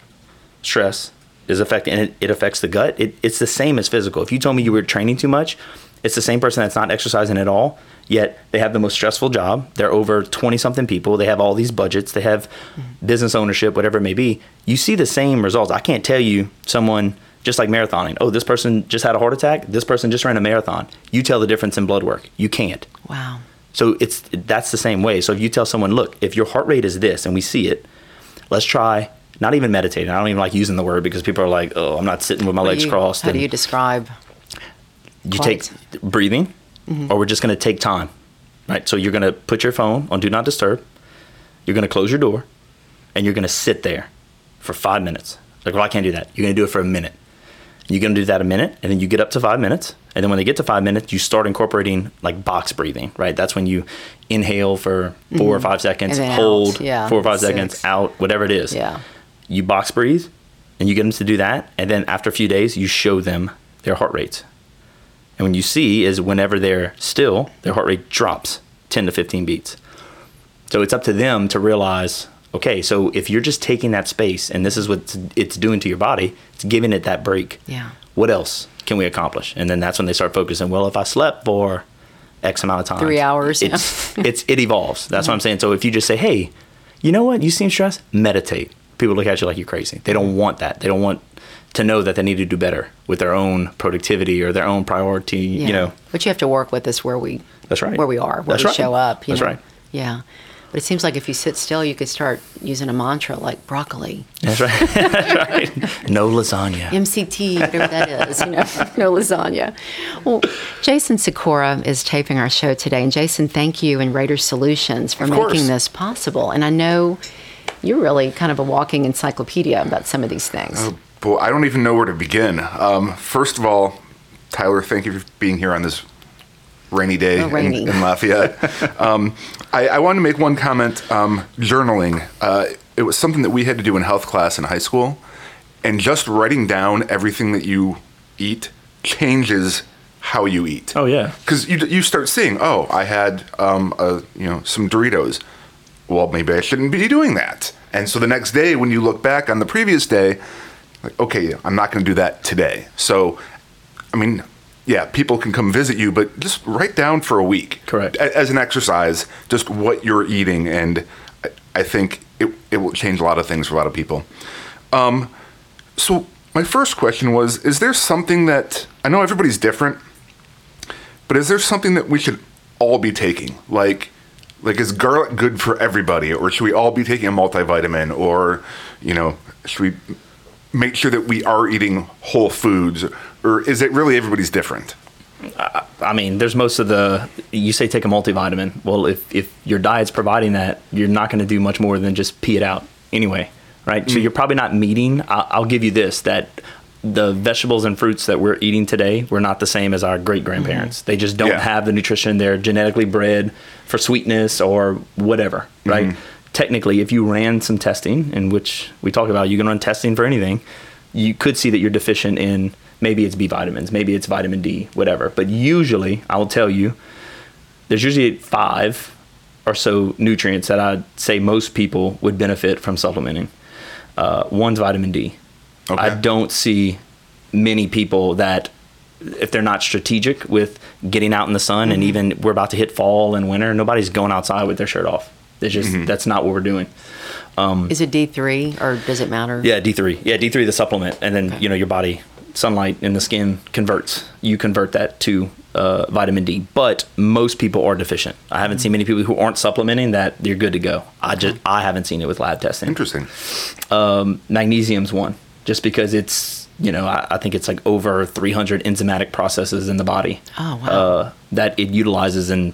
stress is affecting, and it affects the gut. It's the same as physical. If you told me you were training too much, it's the same person that's not exercising at all, yet they have the most stressful job. They're over 20-something people. They have all these budgets. They have business ownership, whatever it may be. You see the same results. I can't tell you someone just like marathoning. Oh, this person just had a heart attack. This person just ran a marathon. You tell the difference in blood work. You can't. Wow. So that's the same way. So if you tell someone, look, if your heart rate is this and we see it, let's try not even meditating. I don't even like using the word because people are like, oh, I'm not sitting with my legs crossed. How do you describe? You take breathing, or we're just going to take time, right? So you're going to put your phone on Do Not Disturb. You're going to close your door, and you're going to sit there for 5 minutes. Like, well, I can't do that. You're going to do it for a minute. You're going to do that a minute, and then you get up to 5 minutes. And then when they get to 5 minutes, you start incorporating, like, box breathing, right? That's when you inhale for 4 or 5 seconds, hold 4 or 5 seconds, out, whatever it is. Yeah. You box breathe, and you get them to do that. And then after a few days, you show them their heart rates. And when you see is whenever they're still, their heart rate drops 10 to 15 beats. So it's up to them to realize, okay, so if you're just taking that space and this is what it's doing to your body, it's giving it that break. Yeah. What else can we accomplish? And then that's when they start focusing, well, if I slept for X amount of time. 3 hours. It evolves. That's what I'm saying. So if you just say, hey, you know what? You seem stressed. Meditate. People look at you like you're crazy. They don't want that. They don't want to know that they need to do better with their own productivity or their own priority, you know. But you have to work with us show up. You know? Right. Yeah. But it seems like if you sit still, you could start using a mantra like broccoli. That's right. That's right. No lasagna. MCT, whatever that is, you know, no lasagna. Well, Jason Sikora is taping our show today. And Jason, thank you and Raider Solutions for making this possible. And I know you're really kind of a walking encyclopedia about some of these things. Oh. Well, I don't even know where to begin. First of all, Tyler, thank you for being here on this rainy day in Lafayette. I wanted to make one comment. Journaling. It was something that we had to do in health class in high school. And just writing down everything that you eat changes how you eat. Oh, yeah. Because you start seeing, oh, I had some Doritos. Well, maybe I shouldn't be doing that. And so the next day when you look back on the previous day, like, okay, I'm not going to do that today. So, I mean, yeah, people can come visit you, but just write down for a week. Correct. As an exercise, just what you're eating. And I think it will change a lot of things for a lot of people. So my first question was, is there something that, I know everybody's different, but is there something that we should all be taking? Like, is garlic good for everybody? Or should we all be taking a multivitamin? Or, you know, should we make sure that we are eating whole foods, or is it really everybody's different? I mean, there's most of you say take a multivitamin. Well, if your diet's providing that, you're not going to do much more than just pee it out anyway, right? Mm-hmm. So you're probably not meeting. I'll give you this, that the vegetables and fruits that we're eating today were not the same as our great-grandparents. Mm-hmm. They just don't have the nutrition. They're genetically bred for sweetness or whatever, right? Mm-hmm. Technically, if you ran some testing, in which we talk about, you can run testing for anything, you could see that you're deficient in maybe it's B vitamins, maybe it's vitamin D, whatever. But usually, I will tell you, there's usually 5 or so nutrients that I'd say most people would benefit from supplementing. One's vitamin D. Okay. I don't see many people that, if they're not strategic with getting out in the sun, and even we're about to hit fall and winter, nobody's going outside with their shirt off. It's just, that's not what we're doing. Is it D3 or does it matter? Yeah, D3. Yeah, D3, the supplement. And then, you know, your body, sunlight in the skin converts. You convert that to vitamin D. But most people are deficient. I haven't seen many people who aren't supplementing that they're good to go. I haven't seen it with lab testing. Interesting. Magnesium's one. Just because it's, you know, I think it's like over 300 enzymatic processes in the body. Oh, wow. That it utilizes, and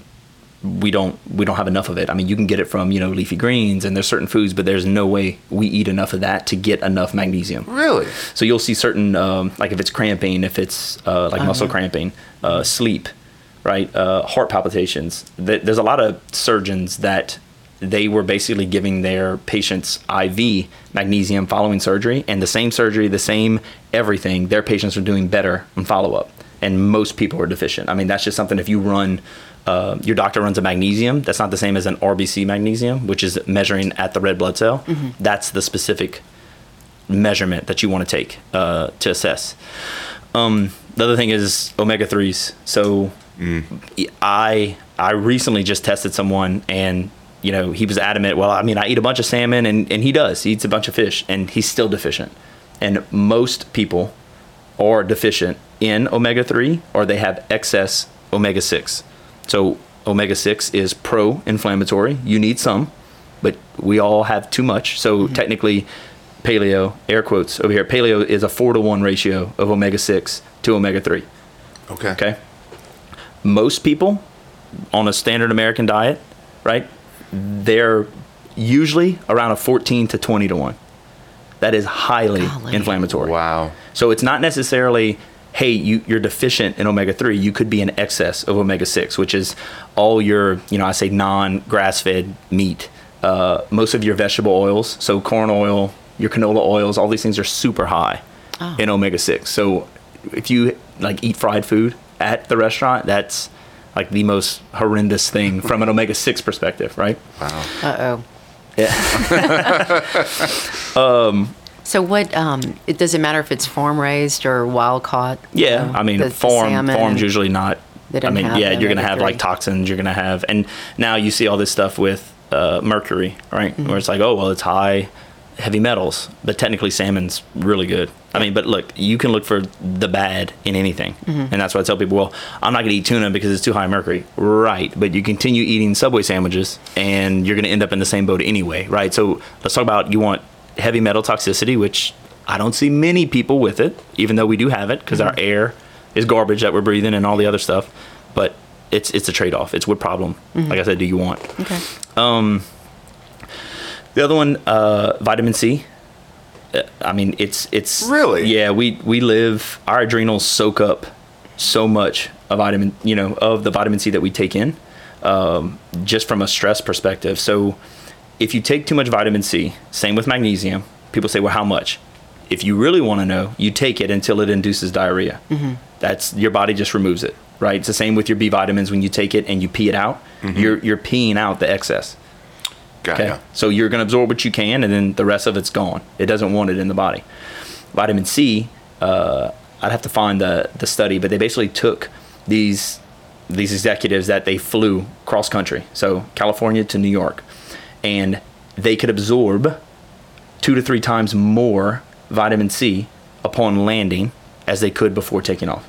we don't have enough of it. I mean, you can get it from, you know, leafy greens, and there's certain foods, but there's no way we eat enough of that to get enough magnesium. Really? So you'll see certain, like if it's cramping, if it's muscle cramping, sleep, right? Heart palpitations. There's a lot of surgeons that they were basically giving their patients IV magnesium following surgery, and the same surgery, the same everything, their patients were doing better on follow-up, and most people are deficient. I mean, that's just something, if you run, your doctor runs a magnesium, that's not the same as an RBC magnesium, which is measuring at the red blood cell. Mm-hmm. That's the specific measurement that you want to take to assess. The other thing is omega-3s. So I recently just tested someone, and you know, he was adamant, well, I mean, I eat a bunch of salmon, and he does. He eats a bunch of fish, and he's still deficient. And most people are deficient in omega-3, or they have excess omega-6. So omega-6 is pro-inflammatory. You need some, but we all have too much. So technically, paleo, air quotes over here, paleo is a 4-to-1 ratio of omega-6 to omega-3. Okay. Okay. Most people on a standard American diet, right, they're usually around a 14 to 20 to 1. That is highly inflammatory. Wow. So it's not necessarily, hey, you're deficient in omega-3. You could be in excess of omega-6, which is all your, you know, I say non-grass-fed meat, most of your vegetable oils. So corn oil, your canola oils, all these things are super high in omega-6. So if you like eat fried food at the restaurant, that's like the most horrendous thing from an omega-6 perspective, right? Wow. Uh-oh. Yeah. So what, it doesn't matter if it's farm-raised or wild-caught? Yeah, you know, I mean, farm's usually not, I mean, yeah, you're going to have like toxins, you're going to have, and now you see all this stuff with mercury, right? Mm-hmm. Where it's like, oh, well, it's high, heavy metals, but technically salmon's really good. I mean, but look, you can look for the bad in anything. Mm-hmm. And that's why I tell people, well, I'm not going to eat tuna because it's too high in mercury. Right. But you continue eating Subway sandwiches and you're going to end up in the same boat anyway. Right. So let's talk about, you want heavy metal toxicity, which I don't see many people with it, even though we do have it because our air is garbage that we're breathing and all the other stuff. But it's a trade-off. It's what problem, like I said, do you want? Okay. The other one, vitamin C. I mean, it's really, yeah, we live, our adrenals soak up so much of vitamin, you know, of the vitamin C that we take in, just from a stress perspective. So if you take too much vitamin C, same with magnesium, people say, well, how much? If you really want to know, you take it until it induces diarrhea. Mm-hmm. That's, your body just removes it, right? It's the same with your B vitamins. When you take it and you pee it out, you're peeing out the excess. Okay. Yeah. So you're going to absorb what you can, and then the rest of it's gone. It doesn't want it in the body. Vitamin C, I'd have to find the study, but they basically took these executives that they flew cross-country, so California to New York, and they could absorb 2 to 3 times more vitamin C upon landing as they could before taking off.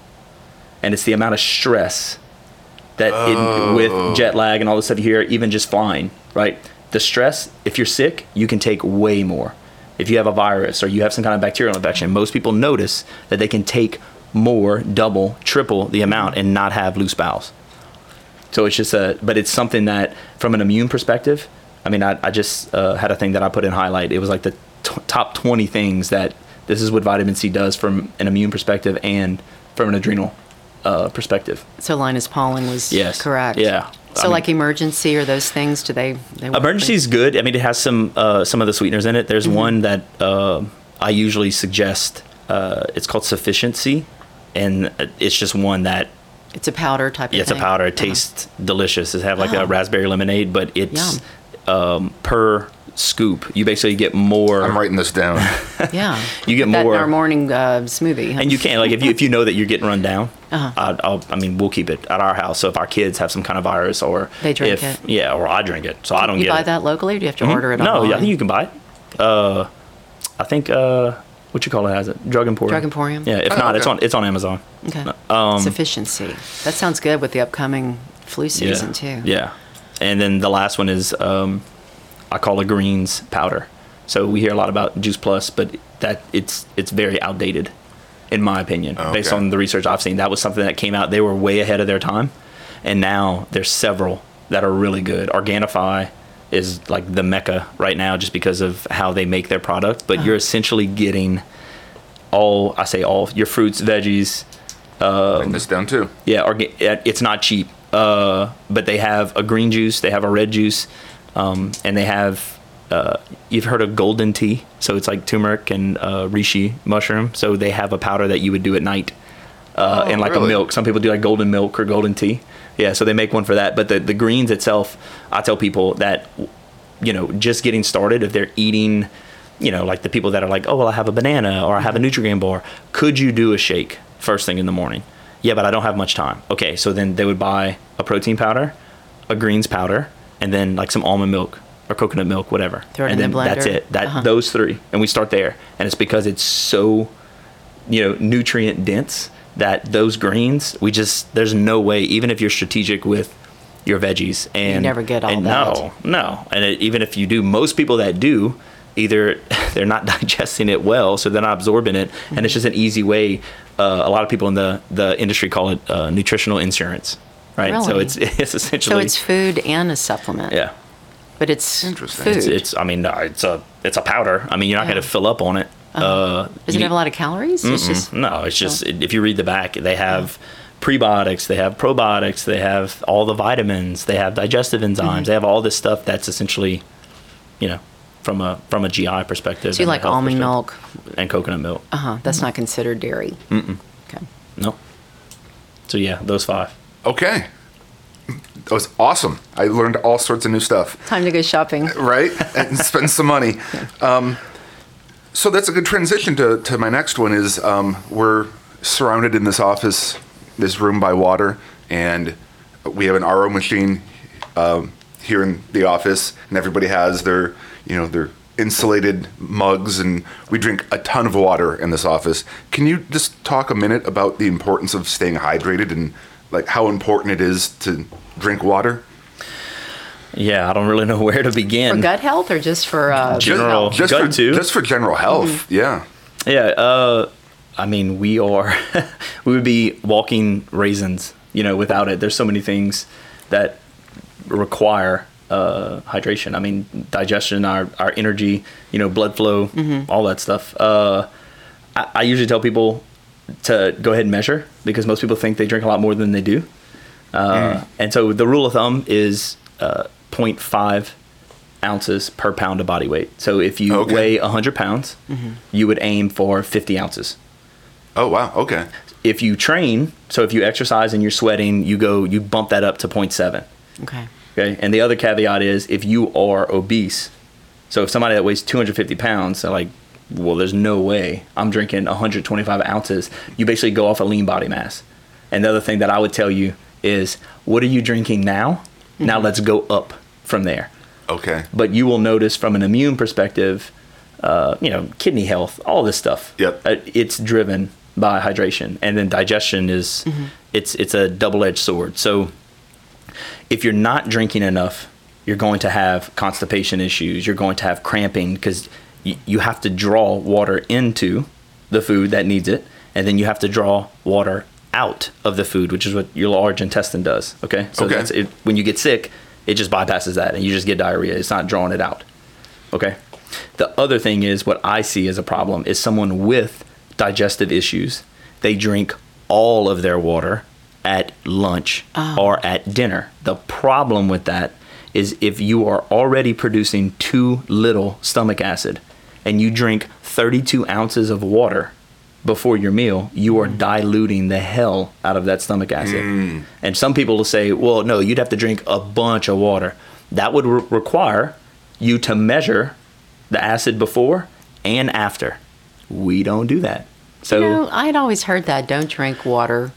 And it's the amount of stress that with jet lag and all this stuff you hear, even just flying, right? The stress, if you're sick, you can take way more. If you have a virus or you have some kind of bacterial infection, most people notice that they can take more, double, triple the amount and not have loose bowels. So it's just but it's something that from an immune perspective, I mean, I just had a thing that I put in highlight. It was like the top 20 things that This is what vitamin C does from an immune perspective and from an adrenal perspective. So Linus Pauling was correct. Yeah. So like emergency or those things, do they emergency is good. I mean, it has some of the sweeteners in it. There's one that I usually suggest. It's called Sufficiency, and it's just one that it's a powder type. Yeah, it's a powder. It tastes delicious. It have like a raspberry lemonade, but it's per scoop. You basically get more. I'm writing this down. Yeah, you get more. That in our morning smoothie, huh? And you can like if you know that you're getting run down. We'll keep it at our house. So if our kids have some kind of virus or they drink it, or I drink it, so I don't get it. You buy that locally, or do you have to order it? No, I think you can buy it. I think has it? Drug Emporium. Yeah, if not, it's on Amazon. Okay. Sufficiency. That sounds good with the upcoming flu season too. Yeah, and then the last one is I call a greens powder. So we hear a lot about Juice Plus, but that it's very outdated, in my opinion, based on the research I've seen. That was something that came out. They were way ahead of their time, and now there's several that are really good. Organifi is like the mecca right now just because of how they make their product, but you're essentially getting all your fruits, veggies. Bring this down too. Yeah, it's not cheap, but they have a green juice, they have a red juice, and they have, you've heard of golden tea, so it's like turmeric and reishi mushroom, so they have a powder that you would do at night and like a milk. Some people do like golden milk or golden tea. Yeah, so they make one for that. But the greens itself, I tell people that, just getting started, if they're eating, like the people that are like, oh, well, I have a banana or I have a Nutrigrain bar, could you do a shake first thing in the morning? Yeah, but I don't have much time. Okay, so then they would buy a protein powder, a greens powder, and then like some almond milk or coconut milk, whatever. Throw it in the blender. That's it. Those three. And we start there. And it's because it's so, nutrient dense that those greens, there's no way, even if you're strategic with your veggies. And you never get all that. No. And even if you do, most people that do, either they're not digesting it well, so they're not absorbing it. Mm-hmm. And it's just an easy way. A lot of people in the industry call it nutritional insurance. Right, really? So it's essentially so it's food and a supplement. Yeah, but it's interesting. Food. It's a powder. I mean, you're not going to fill up on it. Does it have a lot of calories? It's just, no, it's just if you read the back, they have prebiotics, they have probiotics, they have all the vitamins, they have digestive enzymes, they have all this stuff that's essentially, from a GI perspective. So you like almond milk and coconut milk? That's not considered dairy. Okay. No. So yeah, those five. Okay. That was awesome. I learned all sorts of new stuff. Time to go shopping. Right? And spend some money. Yeah. So that's a good transition to my next one is we're surrounded in this office, this room by water, and we have an RO machine here in the office, and everybody has their, their insulated mugs, and we drink a ton of water in this office. Can you just talk a minute about the importance of staying hydrated and like how important it is to drink water? Yeah, I don't really know where to begin. For gut health or just for general health? Just for general health, Yeah. We are, we would be walking raisins, without it. There's so many things that require hydration. Digestion, our energy, blood flow, all that stuff. I usually tell people to go ahead and measure because most people think they drink a lot more than they do. And so the rule of thumb is 0.5 ounces per pound of body weight. So if you weigh 100 pounds, you would aim for 50 ounces. Oh, wow. Okay. If you train, so if you exercise and you're sweating, you bump that up to 0.7. Okay. Okay. And the other caveat is if you are obese, so if somebody that weighs 250 pounds, they're like, well, there's no way I'm drinking 125 ounces. You basically go off a lean body mass. And the other thing that I would tell you is, what are you drinking now? Now let's go up from there. Okay. But you will notice from an immune perspective, kidney health, all this stuff. Yep. It's driven by hydration. And then digestion is, it's a double-edged sword. So if you're not drinking enough, you're going to have constipation issues. You're going to have cramping because you have to draw water into the food that needs it, and then you have to draw water out of the food, which is what your large intestine does. Okay, so that's it. When you get sick, it just bypasses that, and you just get diarrhea. It's not drawing it out. Okay, The other thing is, what I see as a problem is someone with digestive issues, they drink all of their water at lunch or at dinner. The problem with that is if you are already producing too little stomach acid and you drink 32 ounces of water before your meal, you are diluting the hell out of that stomach acid. And some people will say, well, no, you'd have to drink a bunch of water. That would require you to measure the acid before and after. We don't do that. So, you know, I'd always heard that, don't drink water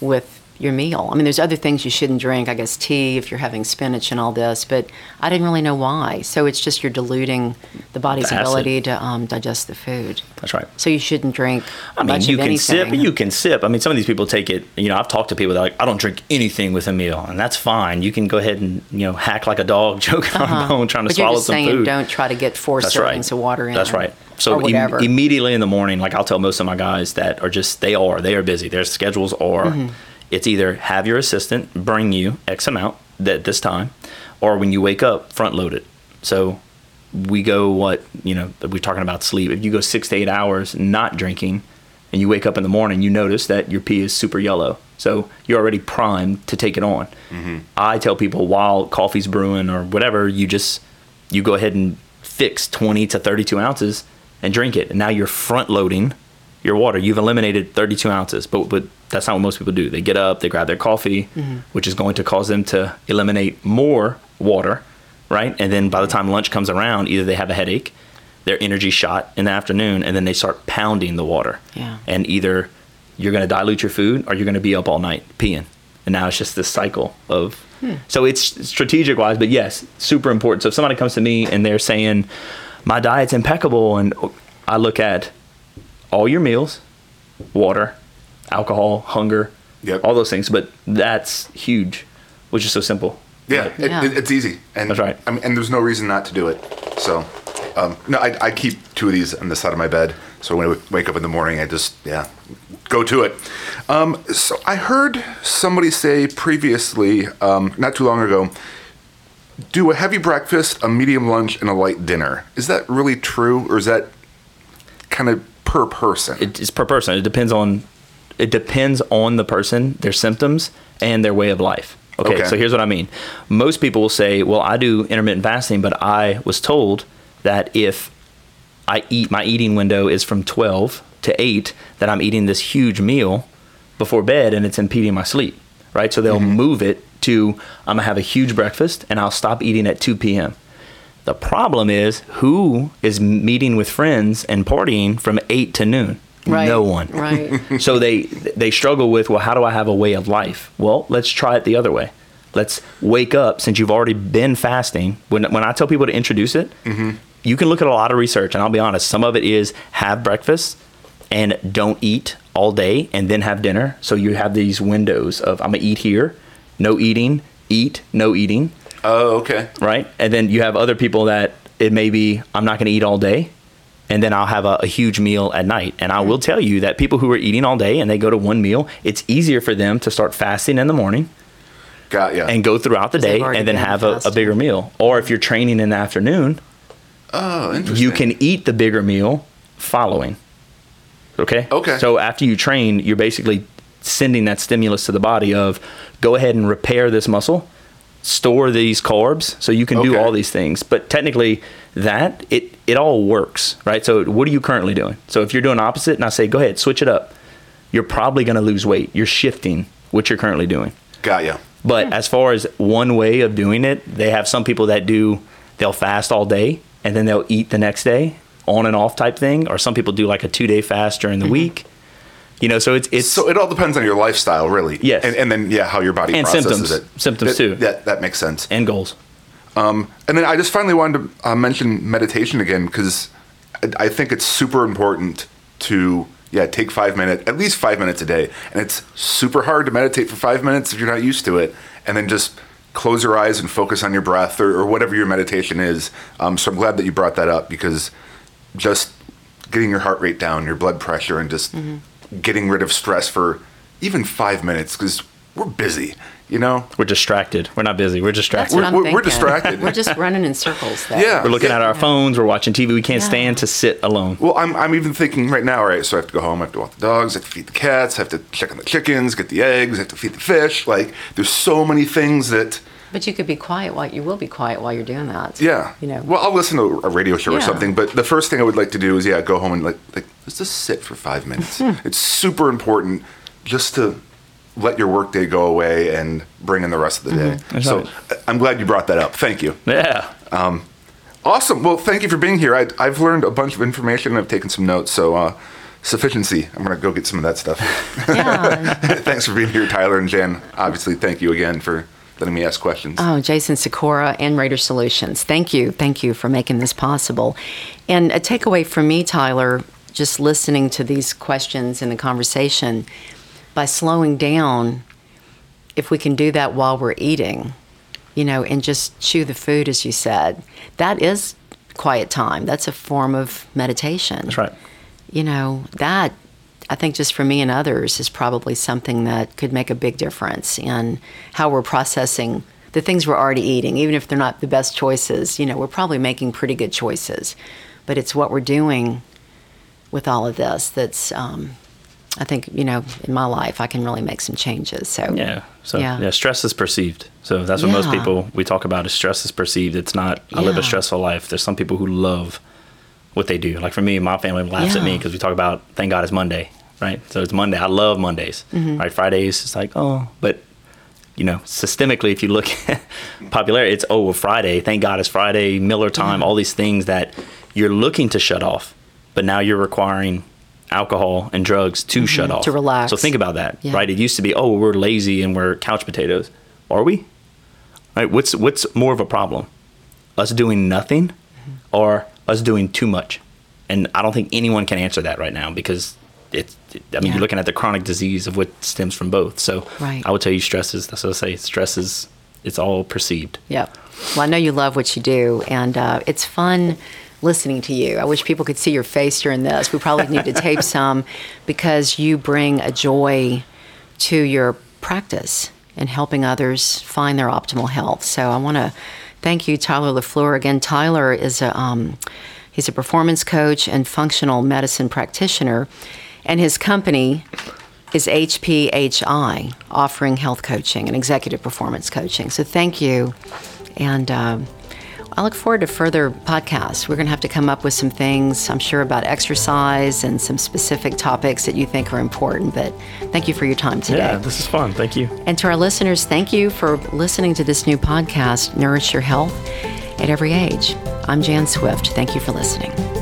with your meal. I mean, there's other things you shouldn't drink, I guess tea if you're having spinach and all this, but I didn't really know why. So it's just you're diluting the body's ability to digest the food. That's right. So you shouldn't drink much of anything. I mean, you can sip. I mean, some of these people take it, you know, I've talked to people that are like, I don't drink anything with a meal, and that's fine. You can go ahead and, you know, hack like a dog, choke on a bone, trying to swallow some food. But you're just saying don't try to get four servings of water in. That's right. So immediately in the morning, like I'll tell most of my guys that are just, they are busy. Their schedules are, it's either have your assistant bring you X amount at this time, or when you wake up, front load it. So we go we're talking about sleep. If you go 6 to 8 hours not drinking and you wake up in the morning, you notice that your pee is super yellow. So you're already primed to take it on. I tell people while coffee's brewing or whatever, you go ahead and fix 20 to 32 ounces and drink it. And now you're front loading your water. You've eliminated 32 ounces, but that's not what most people do. They get up, they grab their coffee, which is going to cause them to eliminate more water, right? And then by the time lunch comes around, either they have a headache, their energy shot in the afternoon, and then they start pounding the water. Yeah. And either you're going to dilute your food or you're going to be up all night peeing. And now it's just this cycle of... So it's strategic-wise, but yes, super important. So if somebody comes to me and they're saying, my diet's impeccable, and I look at... all your meals, water, alcohol, hunger, all those things. But that's huge, which is so simple. It's easy. And, that's right. I mean, and there's no reason not to do it. So, I keep two of these on the side of my bed. So when I wake up in the morning, I just, go to it. So I heard somebody say previously, not too long ago, do a heavy breakfast, a medium lunch, and a light dinner. Is that really true, or is that kind of... per person? It's per person. It depends on the person, their symptoms, and their way of life. Okay, so here's what I mean. Most people will say, well, I do intermittent fasting, but I was told that if I eat, my eating window is from 12 to 8, that I'm eating this huge meal before bed and it's impeding my sleep, right? So they'll move it to, I'm going to have a huge breakfast and I'll stop eating at 2 p.m. The problem is, who is meeting with friends and partying from 8 to noon? Right. No one. Right. So they struggle with, well, how do I have a way of life? Well, let's try it the other way. Let's wake up, since you've already been fasting. When I tell people to introduce it, you can look at a lot of research, and I'll be honest, some of it is have breakfast and don't eat all day and then have dinner. So you have these windows of, I'm going to eat here, no eating, eat, no eating. Oh, okay. Right? And then you have other people that it may be, I'm not going to eat all day, and then I'll have a huge meal at night. And I will tell you that people who are eating all day and they go to one meal, it's easier for them to start fasting in the morning and go throughout the day and then have a bigger meal. Or if you're training in the afternoon, you can eat the bigger meal following. Okay. So after you train, you're basically sending that stimulus to the body of, go ahead and repair this muscle, store these carbs, so you can do all these things. But technically that it all works, right? So what are you currently doing? So if you're doing opposite and I say, go ahead, switch it up, you're probably going to lose weight. You're shifting what you're currently doing. Got you. But as far as one way of doing it, they have some people that they'll fast all day and then they'll eat the next day, on and off type thing. Or some people do like a 2-day fast during the week. You know, so so it all depends on your lifestyle, really. Yes. And then, how your body processes it. And symptoms too. That makes sense. And goals. And then I just finally wanted to mention meditation again, because I think it's super important to, take at least 5 minutes a day. And it's super hard to meditate for 5 minutes if you're not used to it. And then just close your eyes and focus on your breath or whatever your meditation is. So I'm glad that you brought that up, because just getting your heart rate down, your blood pressure, and just... getting rid of stress for even 5 minutes, because we're busy, you know? We're distracted. We're not busy. We're distracted. We're distracted. We're just running in circles there. Yeah. We're looking at our phones. We're watching TV. We can't stand to sit alone. Well, I'm even thinking right now, all right, so I have to go home. I have to walk the dogs. I have to feed the cats. I have to check on the chickens, get the eggs. I have to feed the fish. Like, there's so many things that... But you could be quiet while you will be quiet while you're doing that. Yeah. You know. Well, I'll listen to a radio show or something, but the first thing I would like to do is, go home and like let's just sit for 5 minutes. It's super important just to let your work day go away and bring in the rest of the day. So I'm glad you brought that up. Thank you. Yeah. Awesome. Well, thank you for being here. I've learned a bunch of information. I've taken some notes. So, Sufficiency. I'm going to go get some of that stuff. Yeah. Thanks for being here, Tyler and Jan. Obviously, thank you again for letting me ask questions. Oh, Jason Sikora and Raider Solutions. Thank you. Thank you for making this possible. And a takeaway from me, Tyler, just listening to these questions and the conversation, by slowing down, if we can do that while we're eating, you know, and just chew the food, as you said, that is quiet time. That's a form of meditation. That's right. You know, that, I think, just for me and others, is probably something that could make a big difference in how we're processing the things we're already eating. Even if they're not the best choices, you know, we're probably making pretty good choices. But it's what we're doing with all of this that's, I think, you know, in my life, I can really make some changes. So yeah. So yeah, stress is perceived. So that's what most people we talk about is stress is perceived. It's not, I live a stressful life. There's some people who love what they do. Like for me, my family laughs at me because we talk about, thank God it's Monday. Right. So it's Monday. I love Mondays. Right. Fridays, it's like, oh, but, you know, systemically, if you look at popularity, it's, oh, well, Friday. Thank God it's Friday, Miller time, all these things that you're looking to shut off. But now you're requiring alcohol and drugs to shut off. To relax. So think about that. Yeah. Right. It used to be, oh, we're lazy and we're couch potatoes. Are we? Right. What's more of a problem? Us doing nothing or us doing too much? And I don't think anyone can answer that right now because you're looking at the chronic disease of what stems from both. So I would tell you that's what I say, it's all perceived. Yeah. Well, I know you love what you do, and it's fun listening to you. I wish people could see your face during this. We probably need to tape some because you bring a joy to your practice and helping others find their optimal health. So I want to thank you, Tyler LaFleur. Again, Tyler is he's a performance coach and functional medicine practitioner. And his company is HPHI, offering health coaching and executive performance coaching. So thank you. And I look forward to further podcasts. We're going to have to come up with some things, I'm sure, about exercise and some specific topics that you think are important. But thank you for your time today. Yeah, this is fun. Thank you. And to our listeners, thank you for listening to this new podcast, Nourish Your Health at Every Age. I'm Jan Swift. Thank you for listening.